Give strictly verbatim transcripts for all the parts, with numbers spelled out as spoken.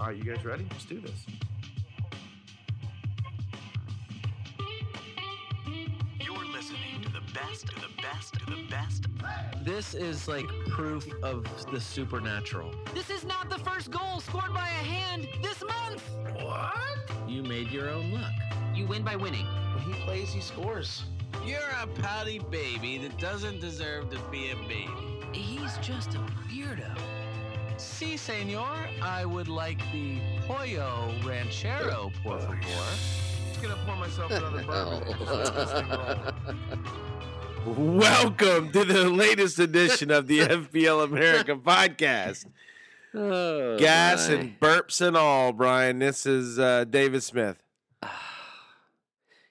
All right, you guys ready? Let's do this. You're listening to the best of the best of the best. This is like proof of the supernatural. This is not the first goal scored by a hand this month. What? You made your own luck. You win by winning. When he plays, he scores. You're a pouty baby that doesn't deserve to be a baby. He's just a weirdo. Si, senor. I would like the Pollo Ranchero, por favor. I'm just going to pour myself another bourbon. Welcome to the latest edition of the F P L America podcast. Oh, Gas my. and burps and all, Brian. This is uh, David Smith.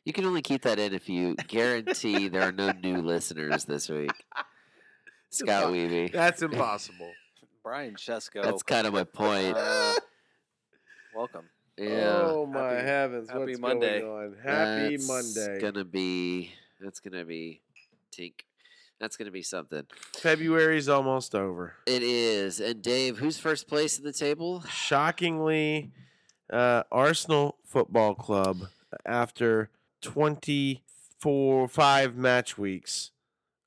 You can only keep that in if you guarantee there are no new listeners this week. Scott Weavy. That's impossible. Brian Shesko. That's kind of my point. Uh, welcome. Yeah. Oh my happy, heavens! Happy What's Monday. Going on? Happy That's Monday. It's gonna be. That's gonna be. Tink. That's gonna be something. February's almost over. It is. And Dave, who's first place at the table? Shockingly, uh, Arsenal Football Club. After twenty-four, five match weeks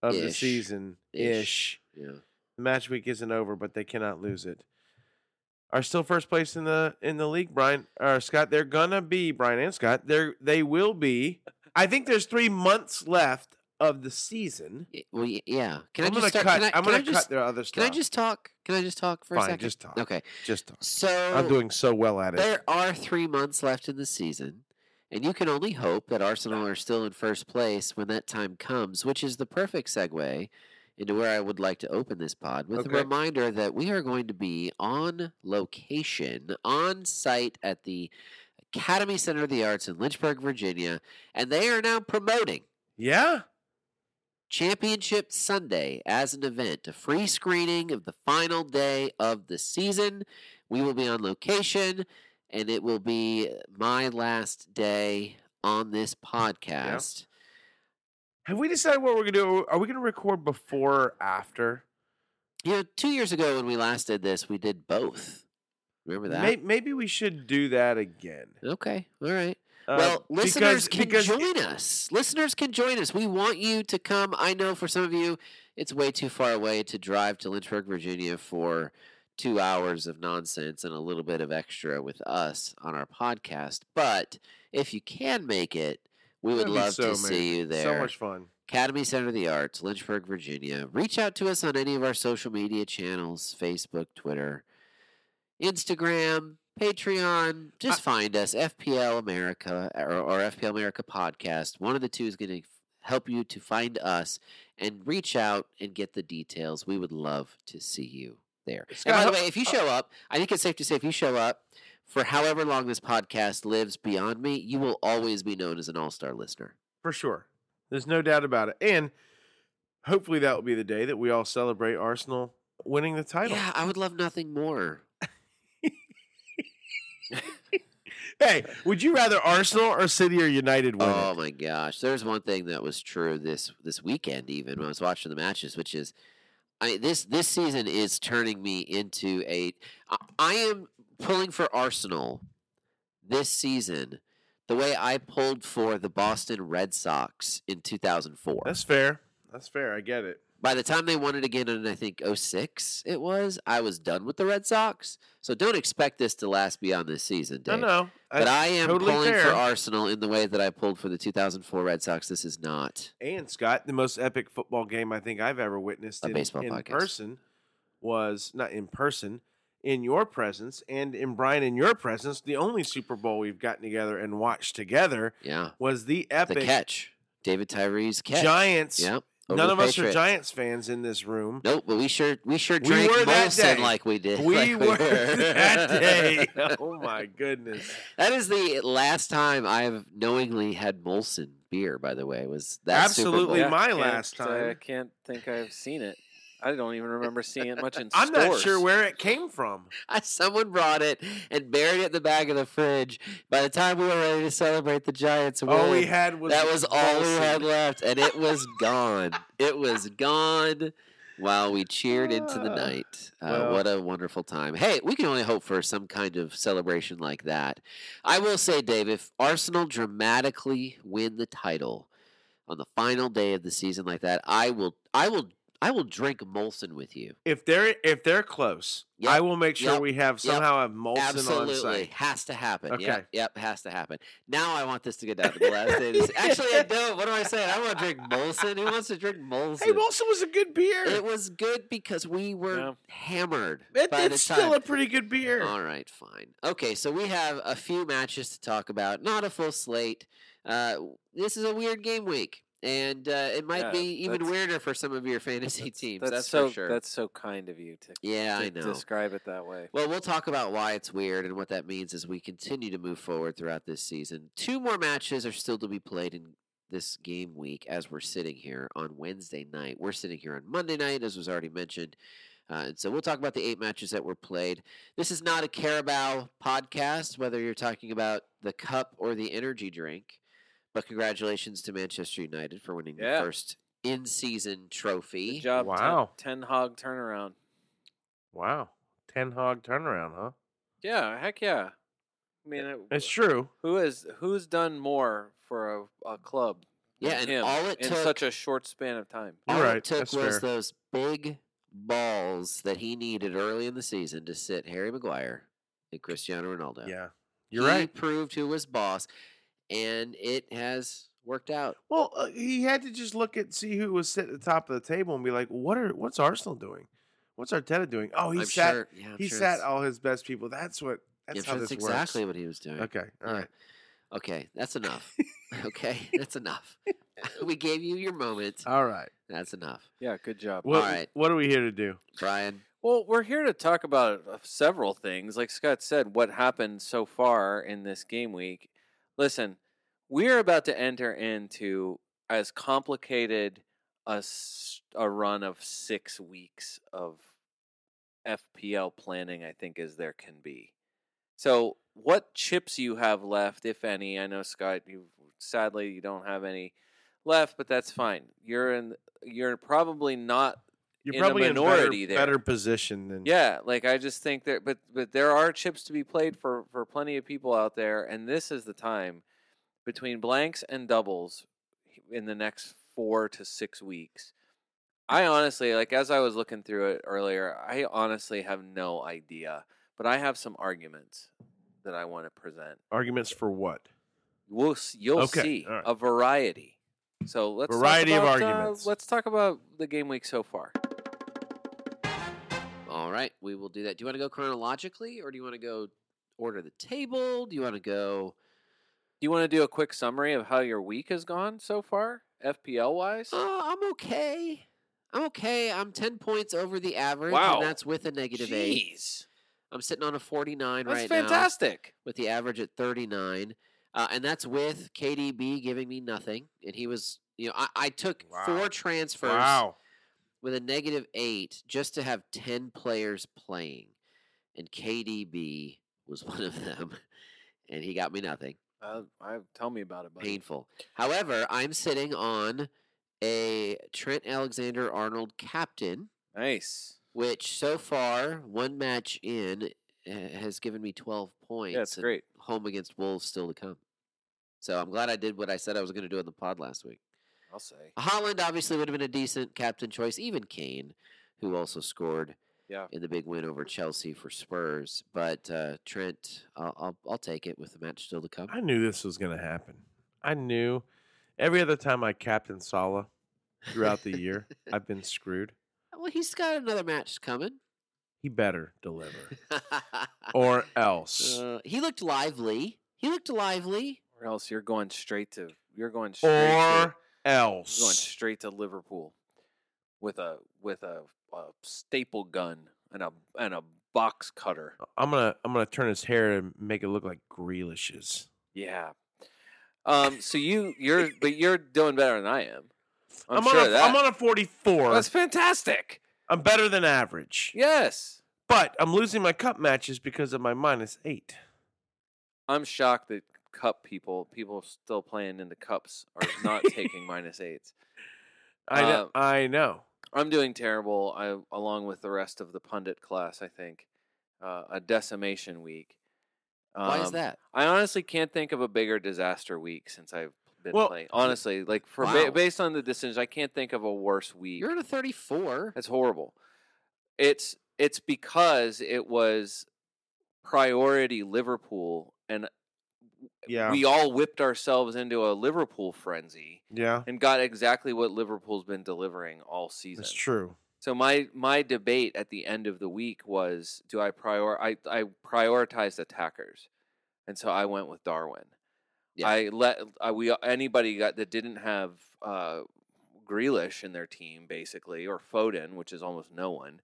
of ish. the season, ish. ish. Yeah. The match week isn't over, but they cannot lose it. Are still first place in the in the league, Brian or Scott? They're gonna be Brian and Scott. They're they will be. I think there's three months left of the season. Well, yeah. Can I'm I just gonna start, cut? Can I, I'm can gonna just, cut their other stuff. Can I just talk? Can I just talk for Fine, a second? Just talk. Okay. Just talk. So I'm doing so well at it. There are three months left in the season, and you can only hope that Arsenal are still in first place when that time comes, which is the perfect segue into where I would like to open this pod with okay. a reminder that we are going to be on location, on site at the Academy Center of the Arts in Lynchburg, Virginia, and they are now promoting yeah. Championship Sunday as an event, a free screening of the final day of the season. We will be on location, and it will be my last day on this podcast. Yeah. Have we decided what we're going to do? Are we going to record before or after? You know, two years ago when we last did this, we did both. Remember that? Maybe, maybe we should do that again. Okay. All right. Uh, well, because, listeners can join it, us. Listeners can join us. We want you to come. I know for some of you, it's way too far away to drive to Lynchburg, Virginia for two hours of nonsense and a little bit of extra with us on our podcast. But if you can make it, we would love so to amazing. see you there. So much fun. Academy Center of the Arts, Lynchburg, Virginia. Reach out to us on any of our social media channels, Facebook, Twitter, Instagram, Patreon. Just I, find us, F P L America or, or F P L America Podcast. One of the two is going to help you to find us and reach out and get the details. We would love to see you there. Scott, and by the way, if you show up, I think it's safe to say if you show up, for however long this podcast lives beyond me, you will always be known as an all-star listener. For sure. There's no doubt about it. And hopefully that will be the day that we all celebrate Arsenal winning the title. Yeah, I would love nothing more. Hey, would you rather Arsenal or City or United win? Oh, my gosh. There's one thing that was true this, this weekend even when I was watching the matches, which is I mean, this, this season is turning me into a I, I am... pulling for Arsenal this season the way I pulled for the Boston Red Sox in two thousand four. That's fair. That's fair. I get it. By the time they won it again in, I think, oh six it was, I was done with the Red Sox. So don't expect this to last beyond this season, Dave. No, no. But I, I am totally pulling fair. for Arsenal in the way that I pulled for the two thousand four Red Sox. This is not. And, Scott, the most epic football game I think I've ever witnessed A in, baseball in person was, not in person, in your presence, and in Brian in your presence, the only Super Bowl we've gotten together and watched together yeah. was the epic the catch. David Tyree's catch. Giants. Yep. None of Patriots. us are Giants fans in this room. Nope, but we sure we sure drank we Molson like we did. We, like we were, were that day. Oh, my goodness. That is the last time I've knowingly had Molson beer, by the way. Was that Absolutely Super Bowl? my last time. I can't think I've seen it. I don't even remember seeing it much in I'm stores. I'm not sure where it came from. Someone brought it and buried it in the back of the fridge. By the time we were ready to celebrate the Giants win, all we had was that was all we had left, and it was gone. It was gone. while we cheered into the night. Uh, well, what a wonderful time. Hey, we can only hope for some kind of celebration like that. I will say, Dave, if Arsenal dramatically win the title on the final day of the season like that, I will I will I will drink Molson with you. If they're if they're close, yep. I will make sure yep. we have somehow have Molson Absolutely. on site. Absolutely. Has to happen. Okay. Yep. Yep, has to happen. Now I want this to get down to the last day. Actually, I don't. What am I saying? I want to drink Molson. Who wants to drink Molson? Hey, Molson was a good beer. It was good because we were yeah. hammered. It, by it's the time. Still a pretty good beer. All right, fine. Okay, so we have a few matches to talk about. Not a full slate. Uh, this is a weird game week. And uh, it might yeah, be even weirder for some of your fantasy that's, teams. That's, that's so, for sure. That's so kind of you to, yeah, to I know. describe it that way. Well, we'll talk about why it's weird and what that means as we continue to move forward throughout this season. Two more matches are still to be played in this game week as we're sitting here on Wednesday night. We're sitting here on Monday night, as was already mentioned. Uh, and so we'll talk about the eight matches that were played. This is not a Carabao podcast, whether you're talking about the cup or the energy drink. But congratulations to Manchester United for winning yeah. the first in-season trophy. Good job. Wow. Ten, ten hog turnaround. Wow. Ten hog turnaround, huh? Yeah, heck yeah. I mean, it, it's true. Who is who's done more for a, a club? Yeah, and him all it in took in such a short span of time. All right, it took that's was fair. Those big balls that he needed early in the season to sit Harry Maguire and Cristiano Ronaldo. Yeah. You're he right. He proved who was boss. And it has worked out. Well, uh, he had to just look at see who was sitting at the top of the table and be like, "What are what's Arsenal doing? What's Arteta doing? Oh, he I'm sat. Sure, yeah, he sure sat all his best people. That's what. That's I'm how sure this that's works. Exactly what he was doing. Okay. All right. Yeah. Okay. That's enough. okay. That's enough. we gave you your moment. All right. That's enough. Yeah. Good job. What, all right. What are we here to do, Brian? Well, we're here to talk about several things. Like Scott said, what happened so far in this game week. Listen, we're about to enter into as complicated a, a run of six weeks of F P L planning, I think, as there can be. So what chips you have left, if any? I know, Scott, you sadly you don't have any left, but that's fine. You're in. You're probably not you're in probably a minority in better, there. Better position than yeah. Like I just think that, but but there are chips to be played for for plenty of people out there, and this is the time between blanks and doubles in the next four to six weeks. I honestly, like as I was looking through it earlier, I honestly have no idea, but I have some arguments that I want to present. Arguments for what? We'll you'll okay. see right. a variety. So let's variety talk about, of arguments. Uh, let's talk about the game week so far. All right, we will do that. Do you want to go chronologically, or do you want to go order the table? Do you want to go... Do you want to do a quick summary of how your week has gone so far, F P L-wise? Oh, uh, I'm okay. I'm okay. I'm ten points over the average, wow. and that's with a negative Jeez. eight. I'm sitting on a forty-nine that's right fantastic. now. That's fantastic. With the average at thirty-nine. Uh, and that's with K D B giving me nothing. And he was... you know, I, I took wow. four transfers... Wow. with a negative eight, just to have ten players playing. And K D B was one of them, and he got me nothing. Uh, I, tell me about it, buddy. Painful. However, I'm sitting on a Trent Alexander-Arnold captain. Nice. Which, so far, one match in, uh, has given me twelve points. That's and great. Home against Wolves still to come. So I'm glad I did what I said I was going to do in the pod last week. I'll say. Haaland obviously would have been a decent captain choice, even Kane, who also scored yeah. in the big win over Chelsea for Spurs. But uh, Trent, I'll, I'll I'll take it with the match still to come. I knew this was going to happen. I knew. Every other time I captained Salah throughout the year, I've been screwed. Well, he's got another match coming. He better deliver. or else. Uh, he looked lively. He looked lively. Or else you're going straight to... You're going straight or... to... else going straight to Liverpool with a with a, a staple gun and a and a box cutter. I'm gonna I'm gonna turn his hair and make it look like Grealish's. Yeah. Um. So you you're but you're doing better than I am. I'm, I'm sure on a, of that. I'm on a forty-four. That's fantastic. I'm better than average. Yes. But I'm losing my cup matches because of my minus eight. I'm shocked that. Cup people, people still playing in the cups are not taking minus eights. I know. Uh, I know. I'm doing terrible, I, along with the rest of the pundit class, I think. Uh, a decimation week. Um, Why is that? I honestly can't think of a bigger disaster week since I've been well, playing. Honestly, like for wow. ba- based on the decisions, I can't think of a worse week. You're at a thirty-four. That's horrible. It's it's because it was priority Liverpool, and yeah. we all whipped ourselves into a Liverpool frenzy. Yeah, and got exactly what Liverpool's been delivering all season. That's true. So my, my debate at the end of the week was, do I prior I, I prioritized attackers, and so I went with Darwin. Yeah. I let I, we anybody got that didn't have uh, Grealish in their team basically, or Foden, which is almost no one.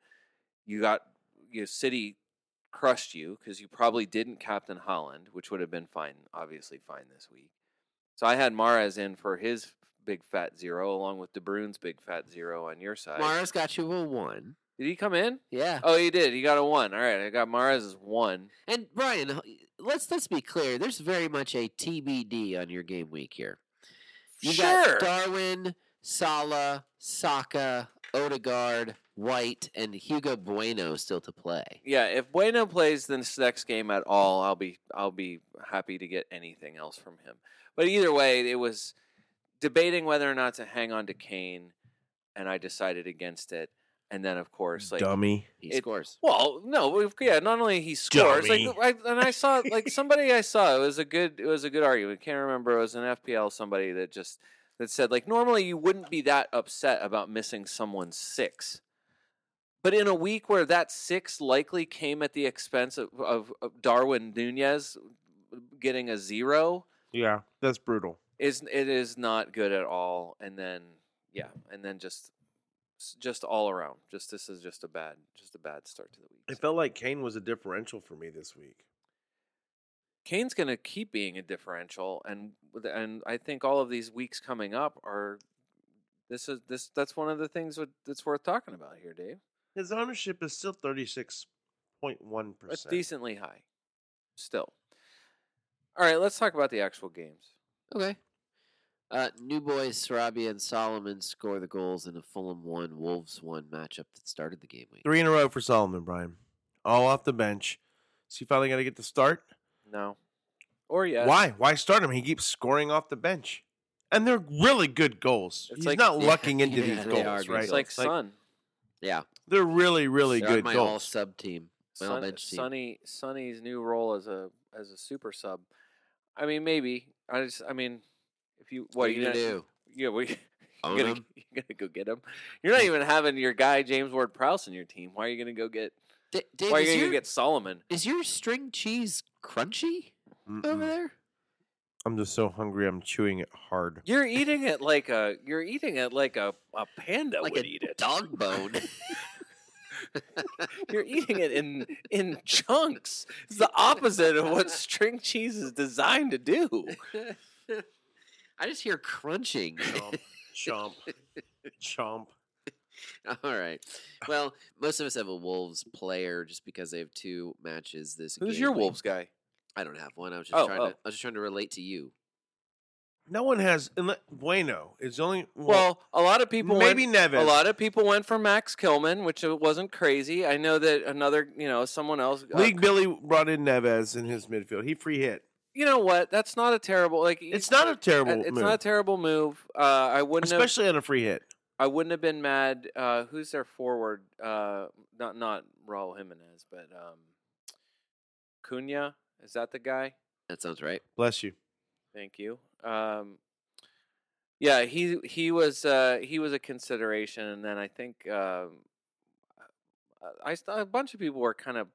You got you know, City crushed you because you probably didn't captain Haaland, which would have been fine, obviously fine this week. So I had Mahrez in for his big fat zero, along with De Bruyne's big fat zero on your side. Mahrez got you a one. Did he come in? Yeah. Oh, he did. He got a one. All right, I got Mahrez's one. And Brian, let's let's be clear. There's very much a T B D on your game week here. You sure. got Darwin, Salah, Saka, Odegaard, White, and Hugo Bueno still to play. Yeah, if Bueno plays this next game at all, I'll be I'll be happy to get anything else from him. But either way, it was debating whether or not to hang on to Kane, and I decided against it. And then, of course, like dummy, it, he scores. Well, no, yeah, not only he scores, dummy. like I, and I saw like somebody I saw it was a good it was a good argument. I can't remember, it was an F P L somebody that just that said like normally you wouldn't be that upset about missing someone's six, but in a week where that six likely came at the expense of, of, of Darwin Núñez getting a zero. Yeah, that's brutal. Is it is not good at all, and then yeah, and then just just all around, just this is just a bad, just a bad start to the week. It felt like Kane was a differential for me this week. Kane's going to keep being a differential, and and I think all of these weeks coming up are this is this that's one of the things that's worth talking about here, Dave. His ownership is still thirty-six point one percent. That's decently high, still. All right, let's talk about the actual games. Okay. Uh, new boys Sarabia and Solomon score the goals in a Fulham one, Wolves one matchup that started the game week. Three in a row for Solomon, Brian. All off the bench. So you finally got to get the start? No. Or yes. Why? Why start him? He keeps scoring off the bench. And they're really good goals. It's He's like, not yeah, lucking into yeah, these goals, are, right? It's like, it's like Son. Yeah. They're really, really they're good my goals. All sub team. My Son, all bench team. Sonny, Sonny's new role as a as a super sub. I mean, maybe. I just. I mean. If you what, what are you gonna, gonna do? Yeah, we well, you're, you're gonna go get him. You're not even having your guy James Ward-Prowse in your team. Why are you gonna go get? D- Dave, why are you gonna your, go get Solomon? Is your string cheese crunchy Mm-mm. over there? I'm just so hungry. I'm chewing it hard. You're eating it like a you're eating it like a, a panda like would a eat it. Dog bone. You're eating it in in chunks. It's the opposite of what string cheese is designed to do. I just hear crunching. Chomp, chomp, chomp. All right. Well, most of us have a Wolves player just because they have two matches this Who's game. Who's your week. Wolves guy? I don't have one. I was just oh, trying oh. to. I was just trying to relate to you. No one has. Bueno is only. Well, well, a lot of people. Maybe went, Neves. A lot of people went for Max Kilman, which wasn't crazy. I know that another. You know, someone else. League uh, Billy brought in Neves in his midfield. He free hit. You know what? That's not a terrible like. It's not a terrible. It's move. not a terrible move. Uh, I wouldn't, especially have, on a free hit. I wouldn't have been mad. Uh, who's their forward? Uh, not not Raul Jimenez, but um, Cunha. Is that the guy? That sounds right. Bless you. Thank you. Um, yeah, he he was uh, he was a consideration, and then I think um, I, I a bunch of people were kind of.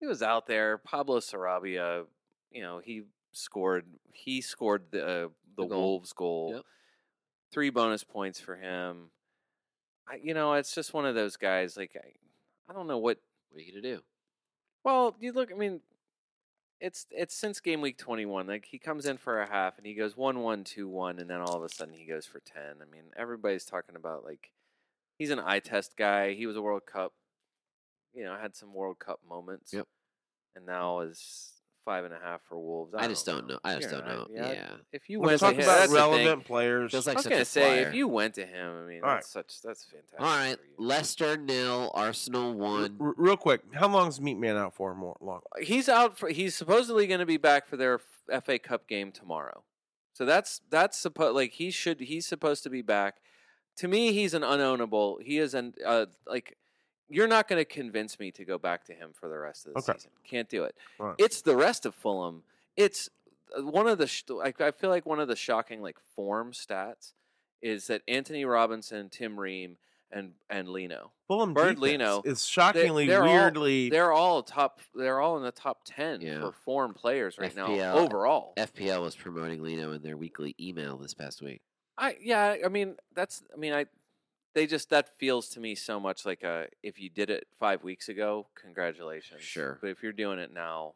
He was out there. Pablo Sarabia. You know, he scored. He scored the uh, the, the goal. Wolves' goal. Yep. Three bonus points for him. I, you know, it's just one of those guys. Like, I, I don't know what. What are you gonna do? Well, you look. I mean, it's it's since game week twenty-one. Like, he comes in for a half and he goes one one two one, and then all of a sudden he goes for ten. I mean, everybody's talking about like he's an eye test guy. He was a World Cup. You know, had some World Cup moments. Yep. And now is. five and a half for Wolves. I, I just don't know. know. I just You're don't right. know. Yeah. yeah. If you went to him, about relevant players. Feels like I was going to say, flyer. if you went to him, I mean, All that's right. such that's fantastic. All right, Leicester nil, Arsenal one. R- real quick, how long's Meatman out for? More long. He's out for. He's supposedly going to be back for their F A Cup game tomorrow. So that's that's supposed like he should. He's supposed to be back. To me, he's an unownable. He is an uh, like. You're not going to convince me to go back to him for the rest of the okay. season. Can't do it. Right. It's the rest of Fulham. It's one of the. Sh- I, I feel like one of the shocking like form stats is that Anthony Robinson, Tim Ream, and and Leno. Fulham Bird Leno is shockingly they, they're weirdly. All, they're all top. They're all in the top ten yeah. for form players right F P L, now overall. F P L was promoting Leno in their weekly email this past week. I yeah. I mean that's. I mean I. They just, that feels to me so much like a, if you did it five weeks ago, congratulations. Sure. But if you're doing it now,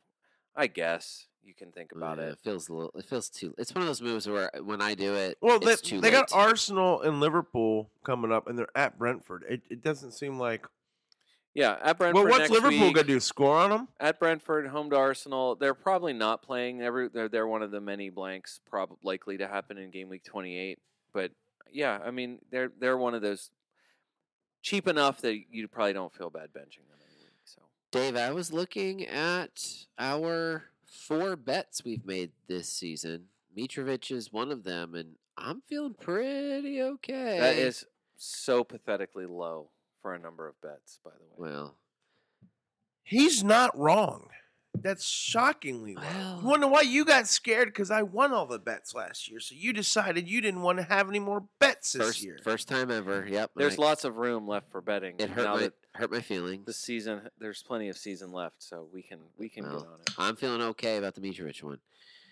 I guess you can think about yeah, it. It feels a little, it feels too, it's one of those moves where when I do it, well, it's they, too they late. Got Arsenal and Liverpool coming up and they're at Brentford. It, it doesn't seem like. Yeah, at Brentford. Well, what's next Liverpool going to do? Score on them? At Brentford, home to Arsenal. They're probably not playing. Every, they're, they're one of the many blanks probably likely to happen in game week twenty-eight, but. Yeah, I mean they're they're one of those cheap enough that you probably don't feel bad benching them anyway. So, Dave, I was looking at our four bets we've made this season. Mitrovic is one of them, and I'm feeling pretty okay. That is so pathetically low for a number of bets, by the way. Well, he's not wrong. That's shockingly low. Well, you wonder why you got scared because I won all the bets last year, so you decided you didn't want to have any more bets this first, year. First time ever. Yep. There's I, lots of room left for betting. It hurt now my hurt my feelings. The season there's plenty of season left, so we can we can well, get on it. I'm feeling okay about the Mitrovic one.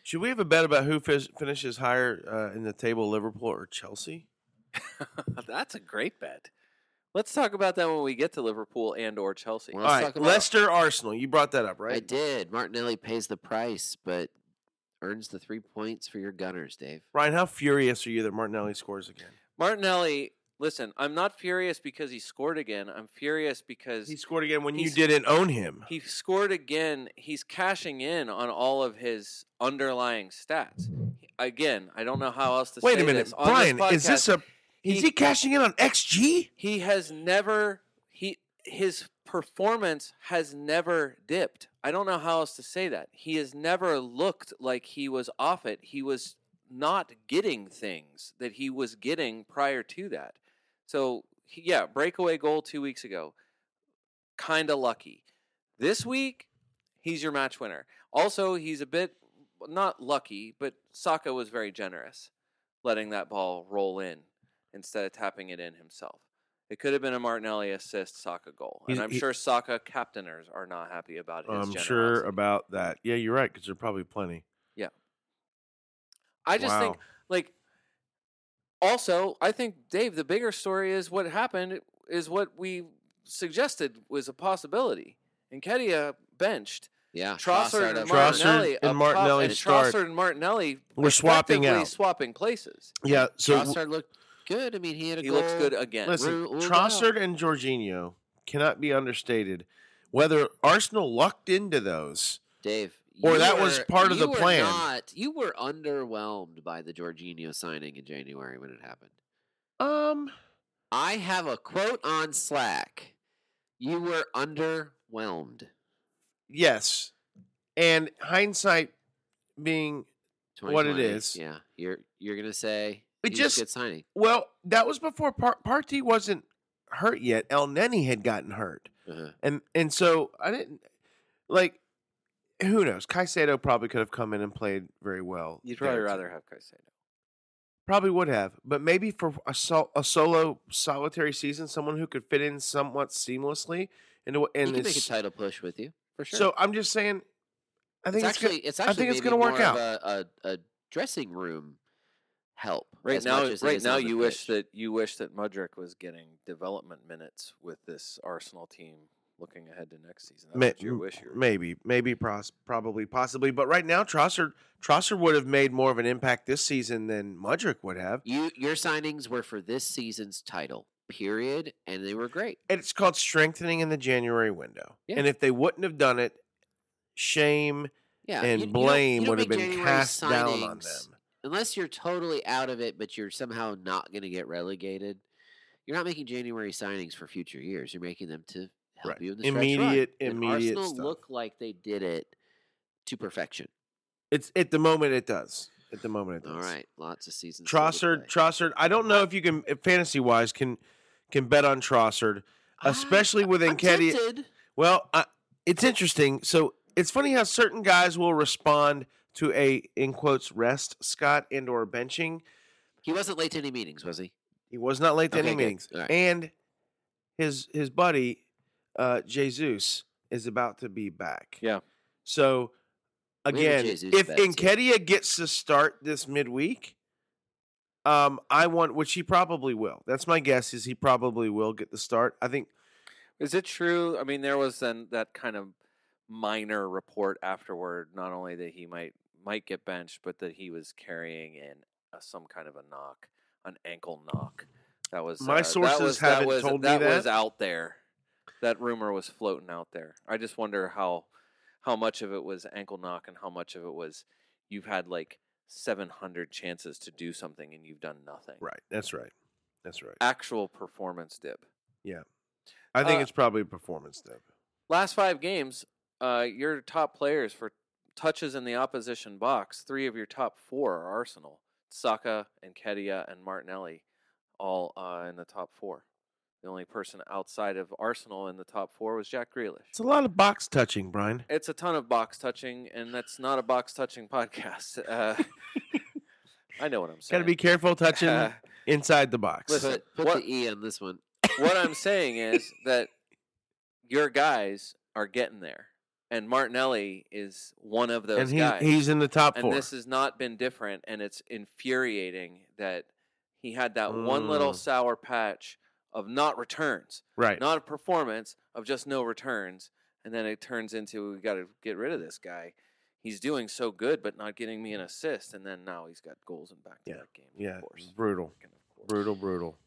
Should we have a bet about who f- finishes higher uh, in the table, Liverpool or Chelsea? That's a great bet. Let's talk about that when we get to Liverpool and or Chelsea. Well, let's All right, talk about Leicester, Arsenal. You brought that up, right? I did. Martinelli pays the price, but earns the three points for your Gunners, Dave. Ryan, how furious are you that Martinelli scores again? Martinelli, listen, I'm not furious because he scored again. I'm furious because... He scored again when you didn't own him. He scored again. He's cashing in on all of his underlying stats. Again, I don't know how else to Wait say Wait a minute. This. Brian, this podcast, is this a... He, is he cashing in on X G? He has never he his performance has never dipped. I don't know how else to say that. He has never looked like he was off it. He was not getting things that he was getting prior to that. So he, yeah, breakaway goal two weeks ago. Kind of lucky. This week, he's your match winner. Also, he's a bit not lucky, but Saka was very generous, letting that ball roll in. Instead of tapping it in himself, it could have been a Martinelli assist, Saka goal, and I'm he, sure Saka captainers are not happy about his. I'm generosity. sure about that. Yeah, you're right because there are probably plenty. Yeah, I just wow. think like. Also, I think Dave, the bigger story is what happened is what we suggested was a possibility. Nketiah benched. Yeah, Trossard and Martinelli, and Martinelli, and Trossard and Martinelli were swapping out, swapping places. Yeah, so Trossard looked. Good. I mean, he had a he goal. He looks good again. Listen, R- Trossard and Jorginho cannot be understated. Whether Arsenal lucked into those, Dave, or that were, was part of the plan. Not, you were underwhelmed by the Jorginho signing in January when it happened. Um, I have a quote on Slack. You were underwhelmed. Yes, and hindsight being what it is, yeah, you're you're gonna say. It he just signing. Well, that was before Par- Partey wasn't hurt yet. El Neni had gotten hurt, uh-huh. and and so I didn't like. Who knows? Caicedo probably could have come in and played very well. You'd probably rather have Caicedo. Probably would have, but maybe for a, sol- a solo solitary season, someone who could fit in somewhat seamlessly into and he can make a title push with you for sure. So I'm just saying, I think it's, it's actually, gonna, it's actually I think it's going to work out. A, a, a dressing room. Help right now. Right now, you pitch. wish that you wish that Mudryk was getting development minutes with this Arsenal team, looking ahead to next season. That's May, what you wish. Maybe, maybe, pros, probably, possibly. But right now, Trossard Trossard would have made more of an impact this season than Mudryk would have. You, your signings were for this season's title, period, and they were great. And it's called strengthening in the January window. Yeah. And if they wouldn't have done it, shame. Yeah, and you, blame you don't, you don't would have been cast signings, down on them. Unless you're totally out of it, but you're somehow not going to get relegated, you're not making January signings for future years. You're making them to help right. you in the immediate, stretch run. Immediate Arsenal stuff. Look like they did it to perfection. It's at the moment it does. At the moment it does. All right, lots of seasons. Trossard, Trossard. I don't know if you can, fantasy wise, can can bet on Trossard, especially I, with Nketiah. Well, I, it's interesting. So it's funny how certain guys will respond to a, in quotes, rest, Scott, and or benching. He wasn't late to any meetings, was he? He was not late to okay, any good. meetings. Right. And his his buddy, uh, Jesus, is about to be back. Yeah. So, again, if Nketiah gets to start this midweek, um, I want, which he probably will. That's my guess, is he probably will get the start. I think. Is it true? I mean, there was then that kind of minor report afterward, not only that he might might get benched, but that he was carrying in a, some kind of a knock, an ankle knock. That was my uh, sources that was, haven't that was, told that me that. That was out there. That rumor was floating out there. I just wonder how how much of it was ankle knock and how much of it was you've had like seven hundred chances to do something and you've done nothing. Right. That's right. That's right. Actual performance dip. Yeah. I think uh, it's probably performance dip. Last five games, Uh, your top players for touches in the opposition box, three of your top four are Arsenal. Saka, Nketiah, and Martinelli, all uh, in the top four. The only person outside of Arsenal in the top four was Jack Grealish. It's a lot of box touching, Brian. It's a ton of box touching, and that's not a box touching podcast. Uh, I know what I'm saying. Got to be careful touching uh, inside the box. Listen, put, put what, the E on this one. What I'm saying is that your guys are getting there. And Martinelli is one of those and he, guys. He's in the top and four. And this has not been different, and it's infuriating that he had that mm. one little sour patch of not returns. Right. Not a performance, of just no returns. And then it turns into, we got to get rid of this guy. He's doing so good, but not getting me an assist. And then now he's got goals and back to yeah. that game. Yeah, of course. Brutal. Of course. Brutal, brutal.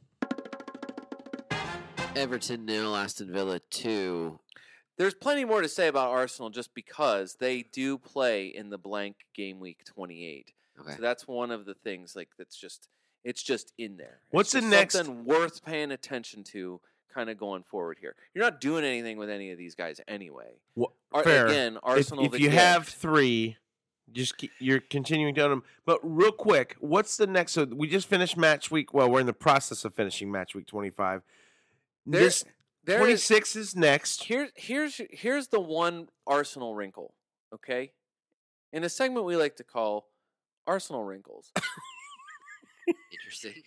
Everton nil, Aston Villa two. There's plenty more to say about Arsenal just because they do play in the blank game week twenty-eight. Okay. So that's one of the things like that's just it's just in there. What's the next something worth paying attention to kind of going forward here? You're not doing anything with any of these guys anyway. Well, Ar- fair. Again, Arsenal. If, if you gift. have three, just keep, you're continuing to own them. But real quick, what's the next? So we just finished match week. Well, we're in the process of finishing match week twenty-five. There's. This, twenty-six is next. Here, here's here's the one Arsenal wrinkle, okay? In a segment we like to call Arsenal Wrinkles. Interesting.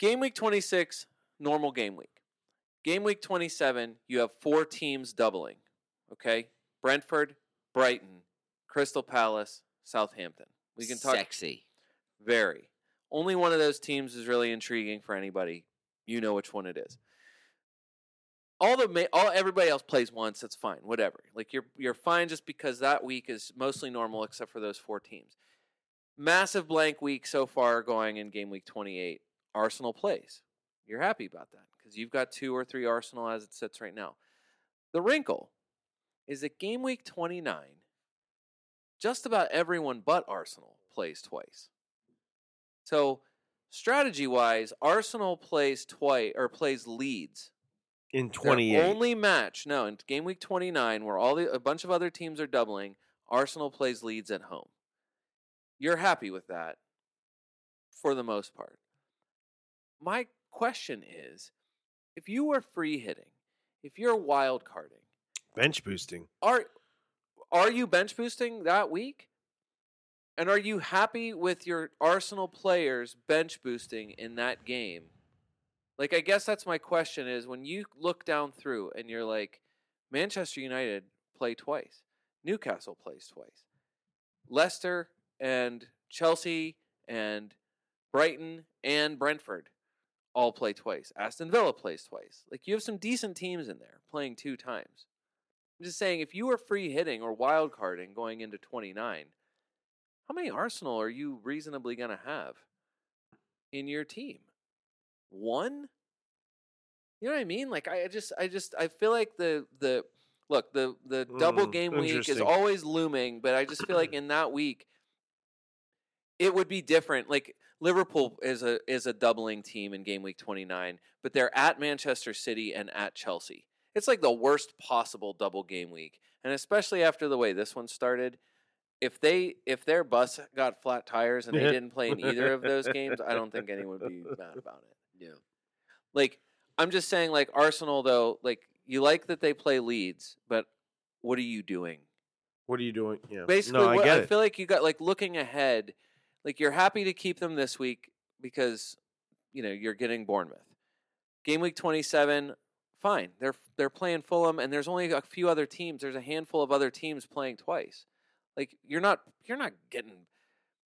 Game week twenty-six, normal game week. Game week twenty-seven, you have four teams doubling, okay? Brentford, Brighton, Crystal Palace, Southampton. We can talk sexy. Very. Only one of those teams is really intriguing for anybody. You know which one it is. All the all everybody else plays once, that's fine, whatever. Like you're you're fine just because that week is mostly normal except for those four teams. Massive blank week so far going in game week twenty-eight. Arsenal plays. You're happy about that because you've got two or three Arsenal as it sits right now. The wrinkle is that game week twenty-nine, just about everyone but Arsenal plays twice. So strategy-wise, Arsenal plays twice or plays Leeds. In twenty-eight. Their only match, no, in game week twenty-nine, where all the, a bunch of other teams are doubling, Arsenal plays Leeds at home. You're happy with that for the most part. My question is, if you were free hitting, if you're wild carding, bench boosting, are are you bench boosting that week? And are you happy with your Arsenal players bench boosting in that game? Like, I guess that's my question is when you look down through and you're like, Manchester United play twice. Newcastle plays twice. Leicester and Chelsea and Brighton and Brentford all play twice. Aston Villa plays twice. Like, you have some decent teams in there playing two times. I'm just saying, if you were free hitting or wild carding going into twenty-nine, how many Arsenal are you reasonably going to have in your team? One? You know what I mean? Like I just I just I feel like the the Look, the the mm, double game week is always looming, but I just feel like in that week, it would be different. Like Liverpool is a is a doubling team in game week twenty-nine, but they're at Manchester City and at Chelsea. It's like the worst possible double game week, and especially after the way this one started. If they if their bus got flat tires and they didn't play in either of those games, I don't think anyone would be mad about it. Yeah, like I'm just saying, like Arsenal though, like you like that they play Leeds, but what are you doing? What are you doing? Yeah, basically, no, I, what, get I feel it. Like you got like looking ahead, like you're happy to keep them this week because you know you're getting Bournemouth. Game week twenty-seven, fine. They're they're playing Fulham, and there's only a few other teams. There's a handful of other teams playing twice. Like you're not, you're not getting,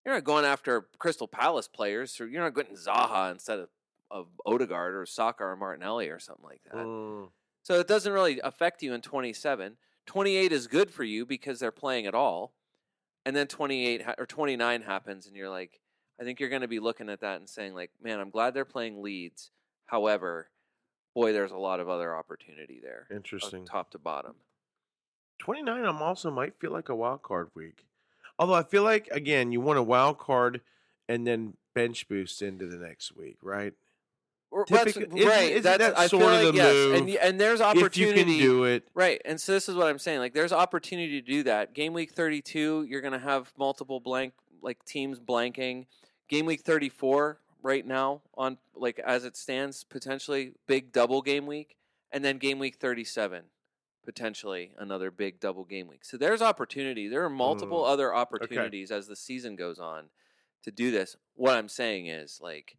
you're not going after Crystal Palace players. Or you're not getting Zaha instead of, of Odegaard or Saka or Martinelli or something like that. Mm. So it doesn't really affect you in twenty-seven. twenty-eight is good for you because they're playing at all, and then twenty-eight ha- or twenty-nine happens, and you're like, I think you're going to be looking at that and saying like, man, I'm glad they're playing Leeds. However, boy, there's a lot of other opportunity there. Interesting, top to bottom. twenty-nine, I'm also might feel like a wild card week. Although I feel like, again, you want a wild card and then bench boost into the next week, right? That's, right. Isn't that's, that sort I feel of like, the yes. move? And, and there's opportunity. If you can do it. Right. And so this is what I'm saying. Like, there's opportunity to do that. Game week thirty-two, you're going to have multiple blank, like teams blanking. Game week thirty-four right now, on like as it stands, potentially big double game week. And then game week thirty-seven. Potentially another big double game week. So there's opportunity. There are multiple mm. other opportunities okay. as the season goes on to do this. What I'm saying is, like,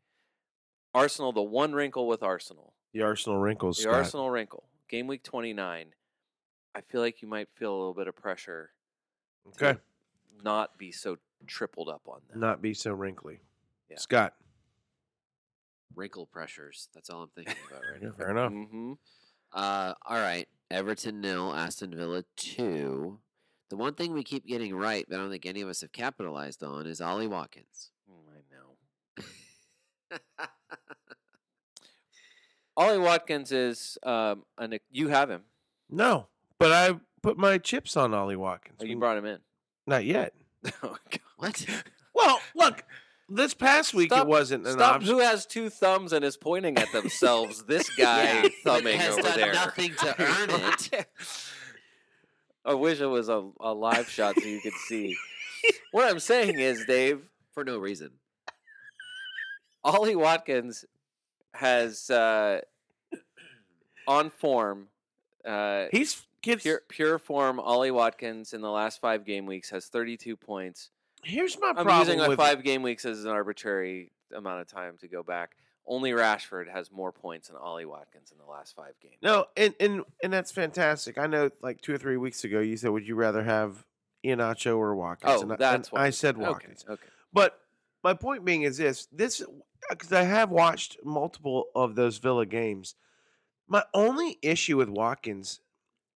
Arsenal, the one wrinkle with Arsenal. The Arsenal wrinkles. The Scott. Arsenal wrinkle. Game week twenty-nine. I feel like you might feel a little bit of pressure. Okay. To not be so tripled up on that. Not be so wrinkly. Yeah. Scott. Wrinkle pressures. That's all I'm thinking about right now. Fair enough. Mm-hmm. Uh, all right. Everton nil, Aston Villa two. The one thing we keep getting right, but I don't think any of us have capitalized on, is Ollie Watkins. Oh, I know. Ollie Watkins is um, an. You have him. No, but I put my chips on Ollie Watkins. Oh, you brought him in. Not yet. Oh, God. What? Well, look. This past week, stop, it wasn't an stop option. Who has two thumbs and is pointing at themselves? This guy yeah, thumbing has over done there. Nothing to earn it. I wish it was a, a live shot so you could see. What I'm saying is, Dave, for no reason, Ollie Watkins has uh, on form. Uh, He's gives pure, pure form. Ollie Watkins in the last five game weeks has thirty-two points. Here's my problem. I'm using like five game weeks as an arbitrary amount of time to go back. Only Rashford has more points than Ollie Watkins in the last five games. No, and and, and that's fantastic. I know like two or three weeks ago you said, would you rather have Iheanacho or Watkins? Oh, and that's I, and I said Watkins. Okay, okay. But my point being is this, this because I have watched multiple of those Villa games. My only issue with Watkins,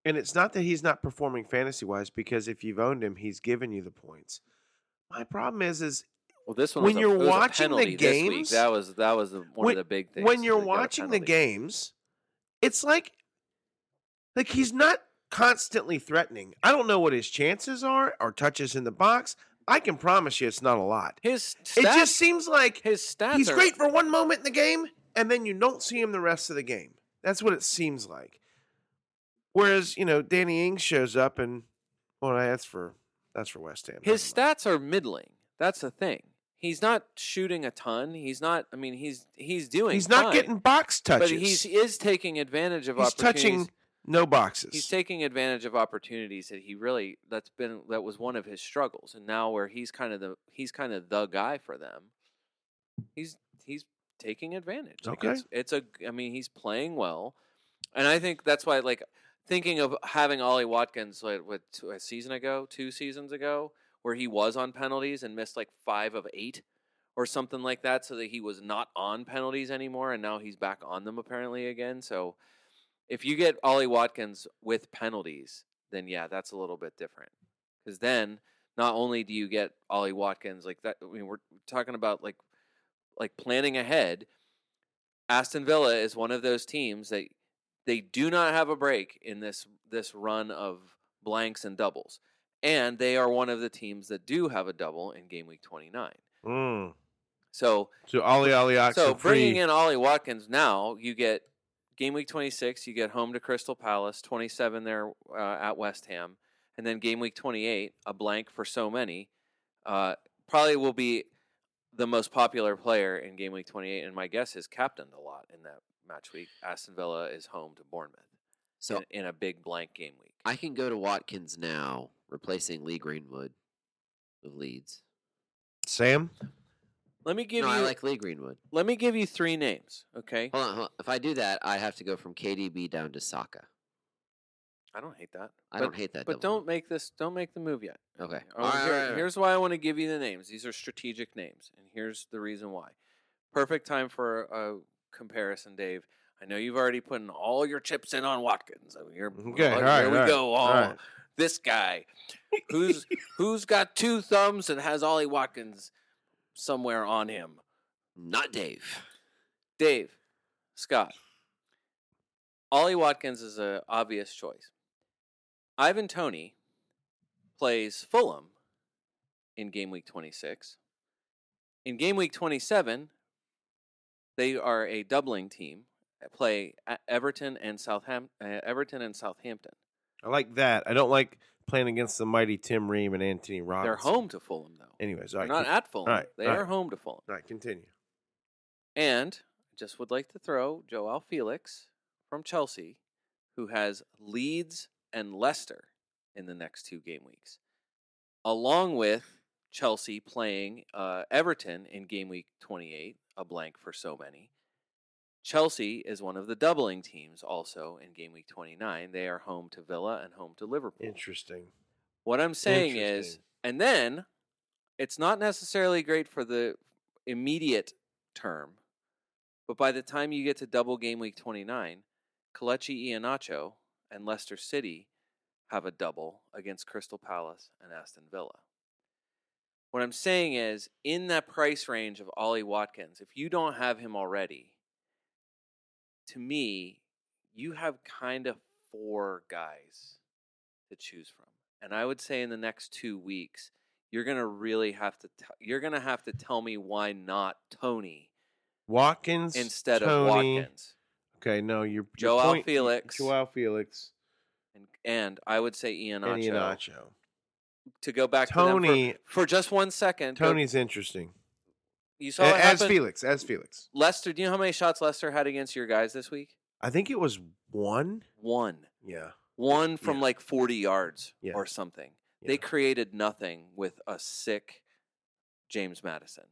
and it's not that he's not performing fantasy-wise, because if you've owned him, he's given you the points. My problem is, is well, this one when was a, you're watching the games, that was that was the, one when, of the big things. When you're watching the games, it's like, like he's not constantly threatening. I don't know what his chances are or touches in the box. I can promise you, it's not a lot. His stats, it just seems like his stats. He's are, great for one moment in the game, and then you don't see him the rest of the game. That's what it seems like. Whereas you know, Danny Ings shows up, and well, that's for. That's for West Ham. His stats are middling. That's the thing. He's not shooting a ton. He's not. I mean, he's he's doing. He's not fine, getting box touches. But he is taking advantage of he's opportunities. He's touching no boxes. He's taking advantage of opportunities that he really. That's been that was one of his struggles, and now where he's kind of the he's kind of the guy for them. He's he's taking advantage. Okay, like it's, it's a. I mean, he's playing well, and I think that's why like. Thinking of having Ollie Watkins like what a season ago, two seasons ago, where he was on penalties and missed like five of eight or something like that, so that he was not on penalties anymore, and now he's back on them apparently again. So if you get Ollie Watkins with penalties, then yeah, that's a little bit different. Because then not only do you get Ollie Watkins like that, I mean, we're talking about like like planning ahead. Aston Villa is one of those teams that They do not have a break in this this run of blanks and doubles. And they are one of the teams that do have a double in game week twenty-nine. Mm. So, so, Ollie, Ollie, so bringing in Ollie Watkins now, you get game week twenty-six, you get home to Crystal Palace, twenty-seven there uh, at West Ham. And then game week twenty-eight, a blank for so many, uh, probably will be the most popular player in game week twenty-eight. And my guess is captained a lot in that match week. Aston Villa is home to Bournemouth so in, in a big blank game week. I can go to Watkins now, replacing Lee Greenwood with Leeds. Sam? Let me give no, you. I like Lee Greenwood. Let me give you three names, okay? Hold on, hold on. If I do that, I have to go from K D B down to Saka. I don't hate that. I but, don't hate that. But don't one. make this. Don't make the move yet. Okay. Oh, right, here, right, right. Here's why I want to give you the names. These are strategic names, and here's the reason why. Perfect time for a comparison, Dave. I know you've already put in all your chips in on Watkins. I mean, you're, okay. All right. Here we right, go. All, all right. This guy, who's who's got two thumbs and has Ollie Watkins somewhere on him. Not Dave. Dave, Scott. Ollie Watkins is an obvious choice. Ivan Toney plays Fulham in game week twenty-six. In game week twenty-seven, they are a doubling team. Play Everton and Southam- uh, Everton and Southampton. I like that. I don't like playing against the mighty Tim Ream and Anthony Robinson. They're home to Fulham, though. Anyways, all right, they're not at Fulham. All right, they all right. are home to Fulham. All right, continue. And just would like to throw João Félix from Chelsea, who has Leeds and Leicester in the next two game weeks, along with Chelsea playing uh, Everton in game week twenty-eight, a blank for so many. Chelsea is one of the doubling teams also in game week twenty-nine. They are home to Villa and home to Liverpool. Interesting. What I'm saying is, and then it's not necessarily great for the immediate term, but by the time you get to double game week twenty-nine, Kelechi Iheanacho and Leicester City have a double against Crystal Palace and Aston Villa. What I'm saying is, in that price range of Ollie Watkins, if you don't have him already, to me, you have kind of four guys to choose from, and I would say in the next two weeks, you're gonna really have to. T- you're gonna have to tell me why not Toney, Watkins instead Toney. of Watkins. Okay, no, you're João point, Felix, João Felix, and and I would say Iheanacho. Iheanacho. To go back Toney, to Toney for, for just one second. Tony's go, interesting. You saw as Felix, as Felix. Leicester, do you know how many shots Leicester had against your guys this week? I think it was one. One. Yeah. One from yeah. like forty yards yeah. or something. Yeah. They created nothing with a sick James Maddison.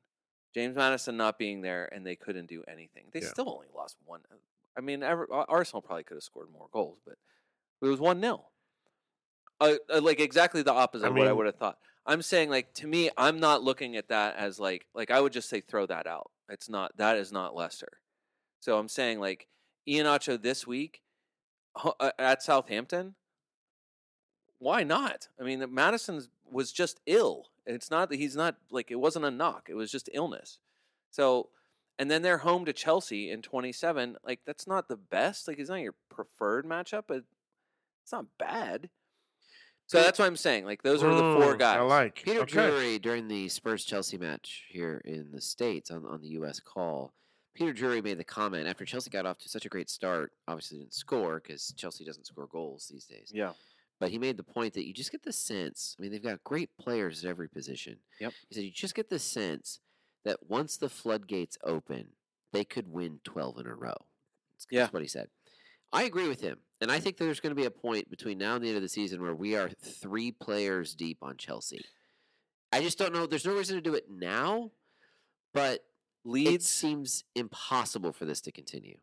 James Maddison not being there, and they couldn't do anything. They yeah. still only lost one. I mean, ever, Arsenal probably could have scored more goals, but it was one nil. Uh, like exactly the opposite I mean, of what I would have thought. I'm saying, like, to me, I'm not looking at that as, like, like I would just say throw that out. It's not, that is not Leicester. So I'm saying, like, Iheanacho this week at Southampton, why not? I mean, Madison was just ill. It's not that he's not, like, it wasn't a knock. It was just illness. So, and then they're home to Chelsea in twenty-seven. Like, that's not the best. Like, it's not your preferred matchup, but it's not bad. So that's what I'm saying. Like, those are the four guys. I like. Peter okay. Drury, during the Spurs-Chelsea match here in the States on, on the U S call, Peter Drury made the comment, after Chelsea got off to such a great start, obviously didn't score because Chelsea doesn't score goals these days. Yeah. But he made the point that you just get the sense, I mean, they've got great players at every position. Yep. He said you just get the sense that once the floodgates open, they could win twelve in a row. That's yeah. what he said. I agree with him. And I think there's going to be a point between now and the end of the season where we are three players deep on Chelsea. I just don't know. There's no reason to do it now, but Leeds, it seems impossible for this to continue.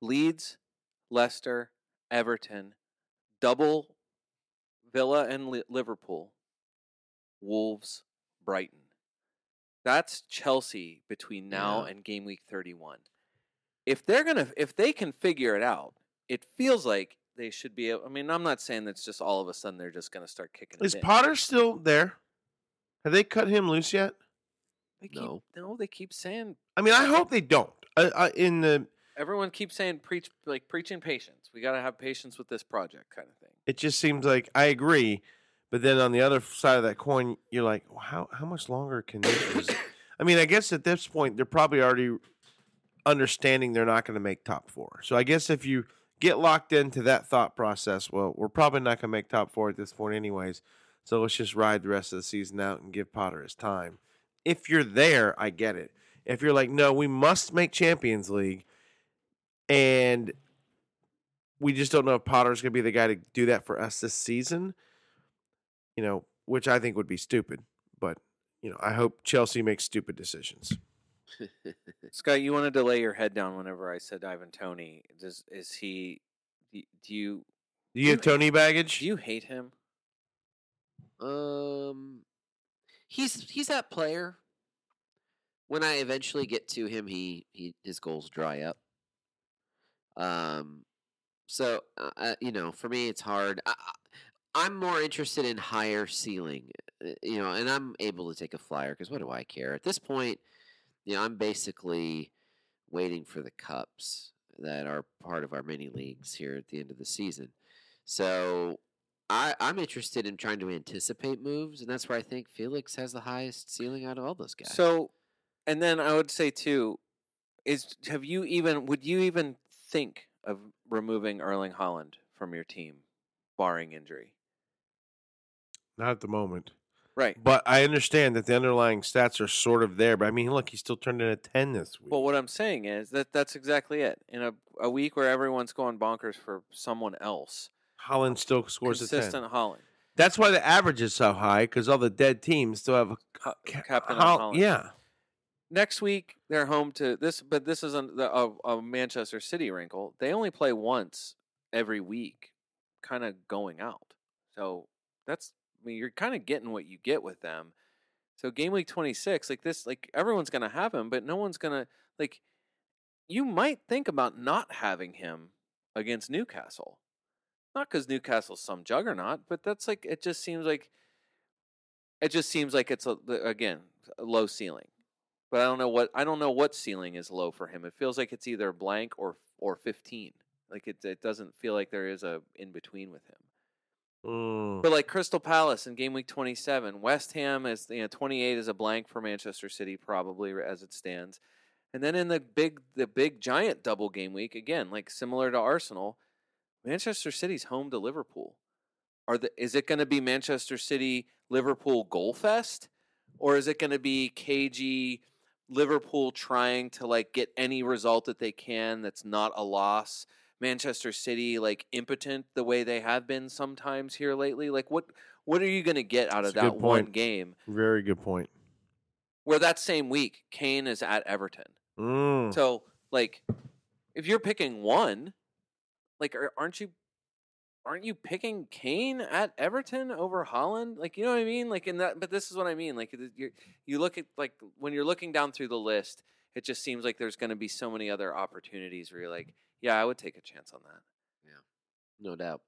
Leeds, Leicester, Everton, double Villa and Liverpool, Wolves, Brighton. That's Chelsea between now yeah. and game week thirty-one. If they're gonna, if they can figure it out, it feels like they should be able, I mean, I'm not saying that's just all of a sudden they're just going to start kicking Is it in. Potter still there? Have they cut him loose yet? They keep, no. No, they keep saying. I mean, I hope they don't. I, I, in the everyone keeps saying preach, like preaching patience. We got to have patience with this project, kind of thing. It just seems like I agree, but then on the other side of that coin, you're like, well, how how much longer can this? I mean, I guess at this point they're probably already understanding they're not going to make top four. So I guess if you get locked into that thought process, well, we're probably not going to make top four at this point, anyways. So let's just ride the rest of the season out and give Potter his time. If you're there, I get it. If you're like, no, we must make Champions League, and we just don't know if Potter's going to be the guy to do that for us this season, you know, which I think would be stupid. But, you know, I hope Chelsea makes stupid decisions. Scott, you wanted to lay your head down whenever I said Ivan Toney. Does is he? Do you? Do you have Toney baggage? Do you hate him? Um, he's he's that player. When I eventually get to him, he, he his goals dry up. Um, so uh, you know, for me, it's hard. I, I'm more interested in higher ceiling, you know, and I'm able to take a flyer because what do I care at this point? You know, I'm basically waiting for the cups that are part of our mini leagues here at the end of the season. So I, I'm interested in trying to anticipate moves, and that's where I think Felix has the highest ceiling out of all those guys. So, and then I would say too, is have you even would you even think of removing Erling Haaland from your team, barring injury? Not at the moment. Right. But I understand that the underlying stats are sort of there. But, I mean, look, he still turned in a ten this week. Well, what I'm saying is that that's exactly it. In a, a week where everyone's going bonkers for someone else, Haaland still scores a ten. Consistent Haaland. That's why the average is so high, because all the dead teams still have a ha- captain ha- on Haaland. Yeah. Next week, they're home to this, but this is a, a, a Manchester City wrinkle. They only play once every week, kind of going out. So that's... I mean, you're kind of getting what you get with them. So game week twenty-six, like this, like everyone's going to have him, but no one's going to, like, you might think about not having him against Newcastle. Not because Newcastle's some juggernaut, but that's like, it just seems like, it just seems like it's, a, again, a low ceiling. But I don't know what, I don't know what ceiling is low for him. It feels like it's either blank or, or fifteen. Like it, it doesn't feel like there is a in-between with him. But like Crystal Palace in game week twenty-seven, West Ham is, you know, twenty-eight is a blank for Manchester City probably as it stands, and then in the big the big giant double game week again, like similar to Arsenal, Manchester City's home to Liverpool. Are the is it going to be Manchester City Liverpool goal fest, or is it going to be cagey Liverpool trying to like get any result that they can that's not a loss? Manchester City, like, impotent the way they have been sometimes here lately? Like, what what are you going to get out of that's that one game? Very good point. Where that same week, Kane is at Everton. Mm. So, like, if you're picking one, like, aren't you aren't you picking Kane at Everton over Haaland? Like, you know what I mean? Like, in that, but this is what I mean. Like, you you look at, like, when you're looking down through the list, it just seems like there's going to be so many other opportunities where you're like, yeah, I would take a chance on that. Yeah, no doubt.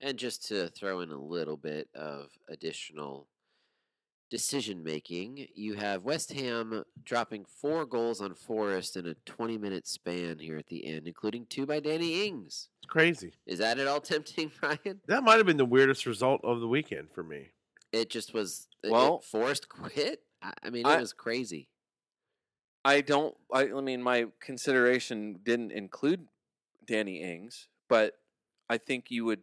And just to throw in a little bit of additional decision-making, you have West Ham dropping four goals on Forest in a twenty-minute span here at the end, including two by Danny Ings. It's crazy. Is that at all tempting, Ryan? That might have been the weirdest result of the weekend for me. It just was. Well, it, Forest quit? I mean, it I, was crazy. I don't I, I mean, my consideration didn't include Danny Ings, but I think you would